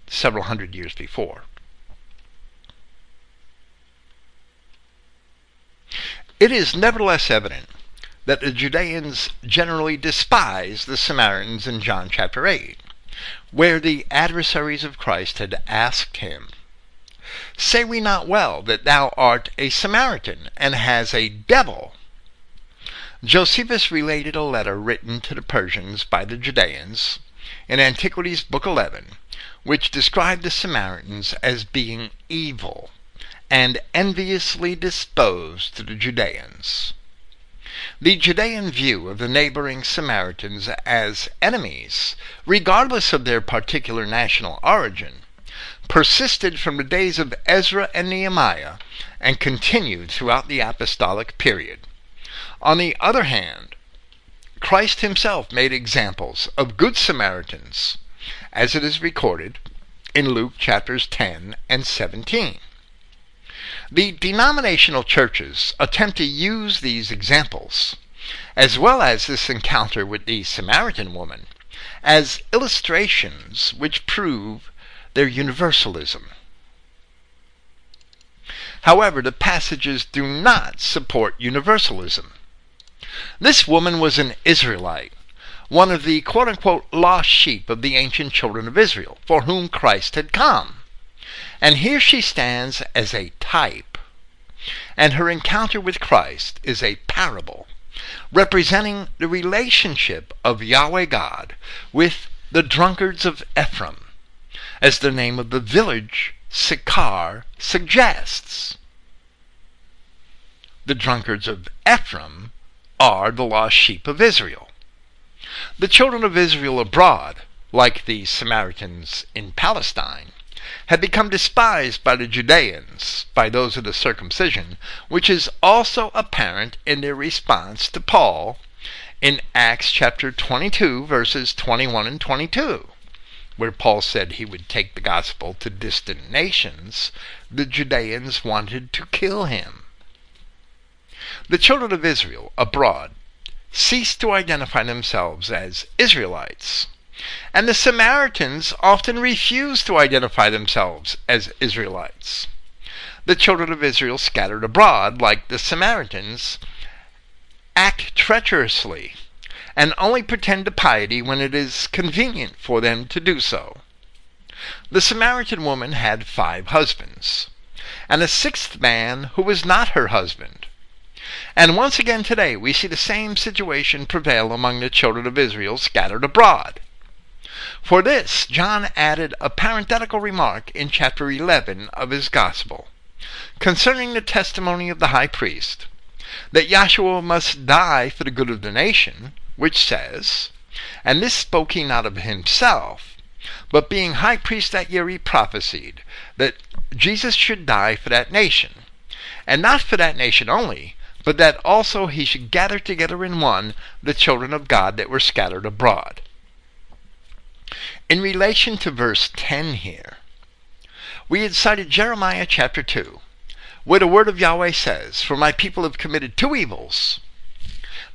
several hundred years before. It is nevertheless evident that the Judeans generally despised the Samaritans in John chapter 8, where the adversaries of Christ had asked him, "Say we not well that thou art a Samaritan and hast a devil?" Josephus related a letter written to the Persians by the Judeans in Antiquities Book 11, which described the Samaritans as being evil and enviously disposed to the Judeans. The Judean view of the neighboring Samaritans as enemies, regardless of their particular national origin, persisted from the days of Ezra and Nehemiah and continued throughout the apostolic period. On the other hand, Christ himself made examples of good Samaritans, as it is recorded in Luke chapters 10 and 17. The denominational churches attempt to use these examples, as well as this encounter with the Samaritan woman, as illustrations which prove their universalism. However, the passages do not support universalism. This woman was an Israelite, one of the quote-unquote lost sheep of the ancient children of Israel, for whom Christ had come. And here she stands as a type, and her encounter with Christ is a parable, representing the relationship of Yahweh God with the drunkards of Ephraim, as the name of the village Sychar suggests. The drunkards of Ephraim are the lost sheep of Israel. The children of Israel abroad, like the Samaritans in Palestine, had become despised by the Judeans, by those of the circumcision, which is also apparent in their response to Paul in Acts chapter 22, verses 21 and 22, where Paul said he would take the gospel to distant nations. The Judeans wanted to kill him. The children of Israel abroad ceased to identify themselves as Israelites, and the Samaritans often refuse to identify themselves as Israelites. The children of Israel scattered abroad, like the Samaritans, act treacherously and only pretend to piety when it is convenient for them to do so. The Samaritan woman had 5 husbands, and a 6th man who was not her husband. And once again today we see the same situation prevail among the children of Israel scattered abroad. For this, John added a parenthetical remark in chapter 11 of his Gospel, concerning the testimony of the high priest, that Yahshua must die for the good of the nation, which says, "And this spoke he not of himself, but being high priest that year he prophesied, that Jesus should die for that nation, and not for that nation only, but that also he should gather together in one the children of God that were scattered abroad." In relation to verse 10 here, we had cited Jeremiah chapter 2, where the word of Yahweh says, "For my people have committed 2 evils.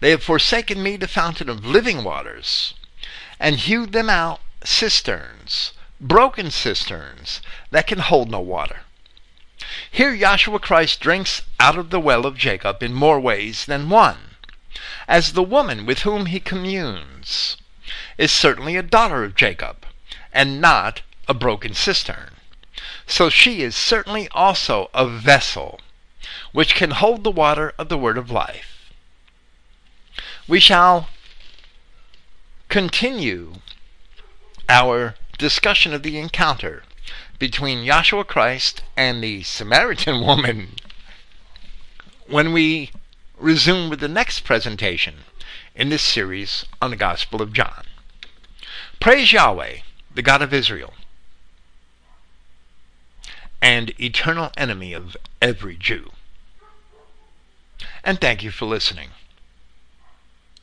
They have forsaken me, the fountain of living waters, and hewed them out cisterns, broken cisterns, that can hold no water." Here Yahshua Christ drinks out of the well of Jacob in more ways than one, as the woman with whom he communes is certainly a daughter of Jacob, and not a broken cistern. So she is certainly also a vessel, which can hold the water of the word of life. We shall continue our discussion of the encounter between Yahshua Christ and the Samaritan woman when we resume with the next presentation in this series on the Gospel of John. Praise Yahweh, the God of Israel, and eternal enemy of every Jew. And thank you for listening.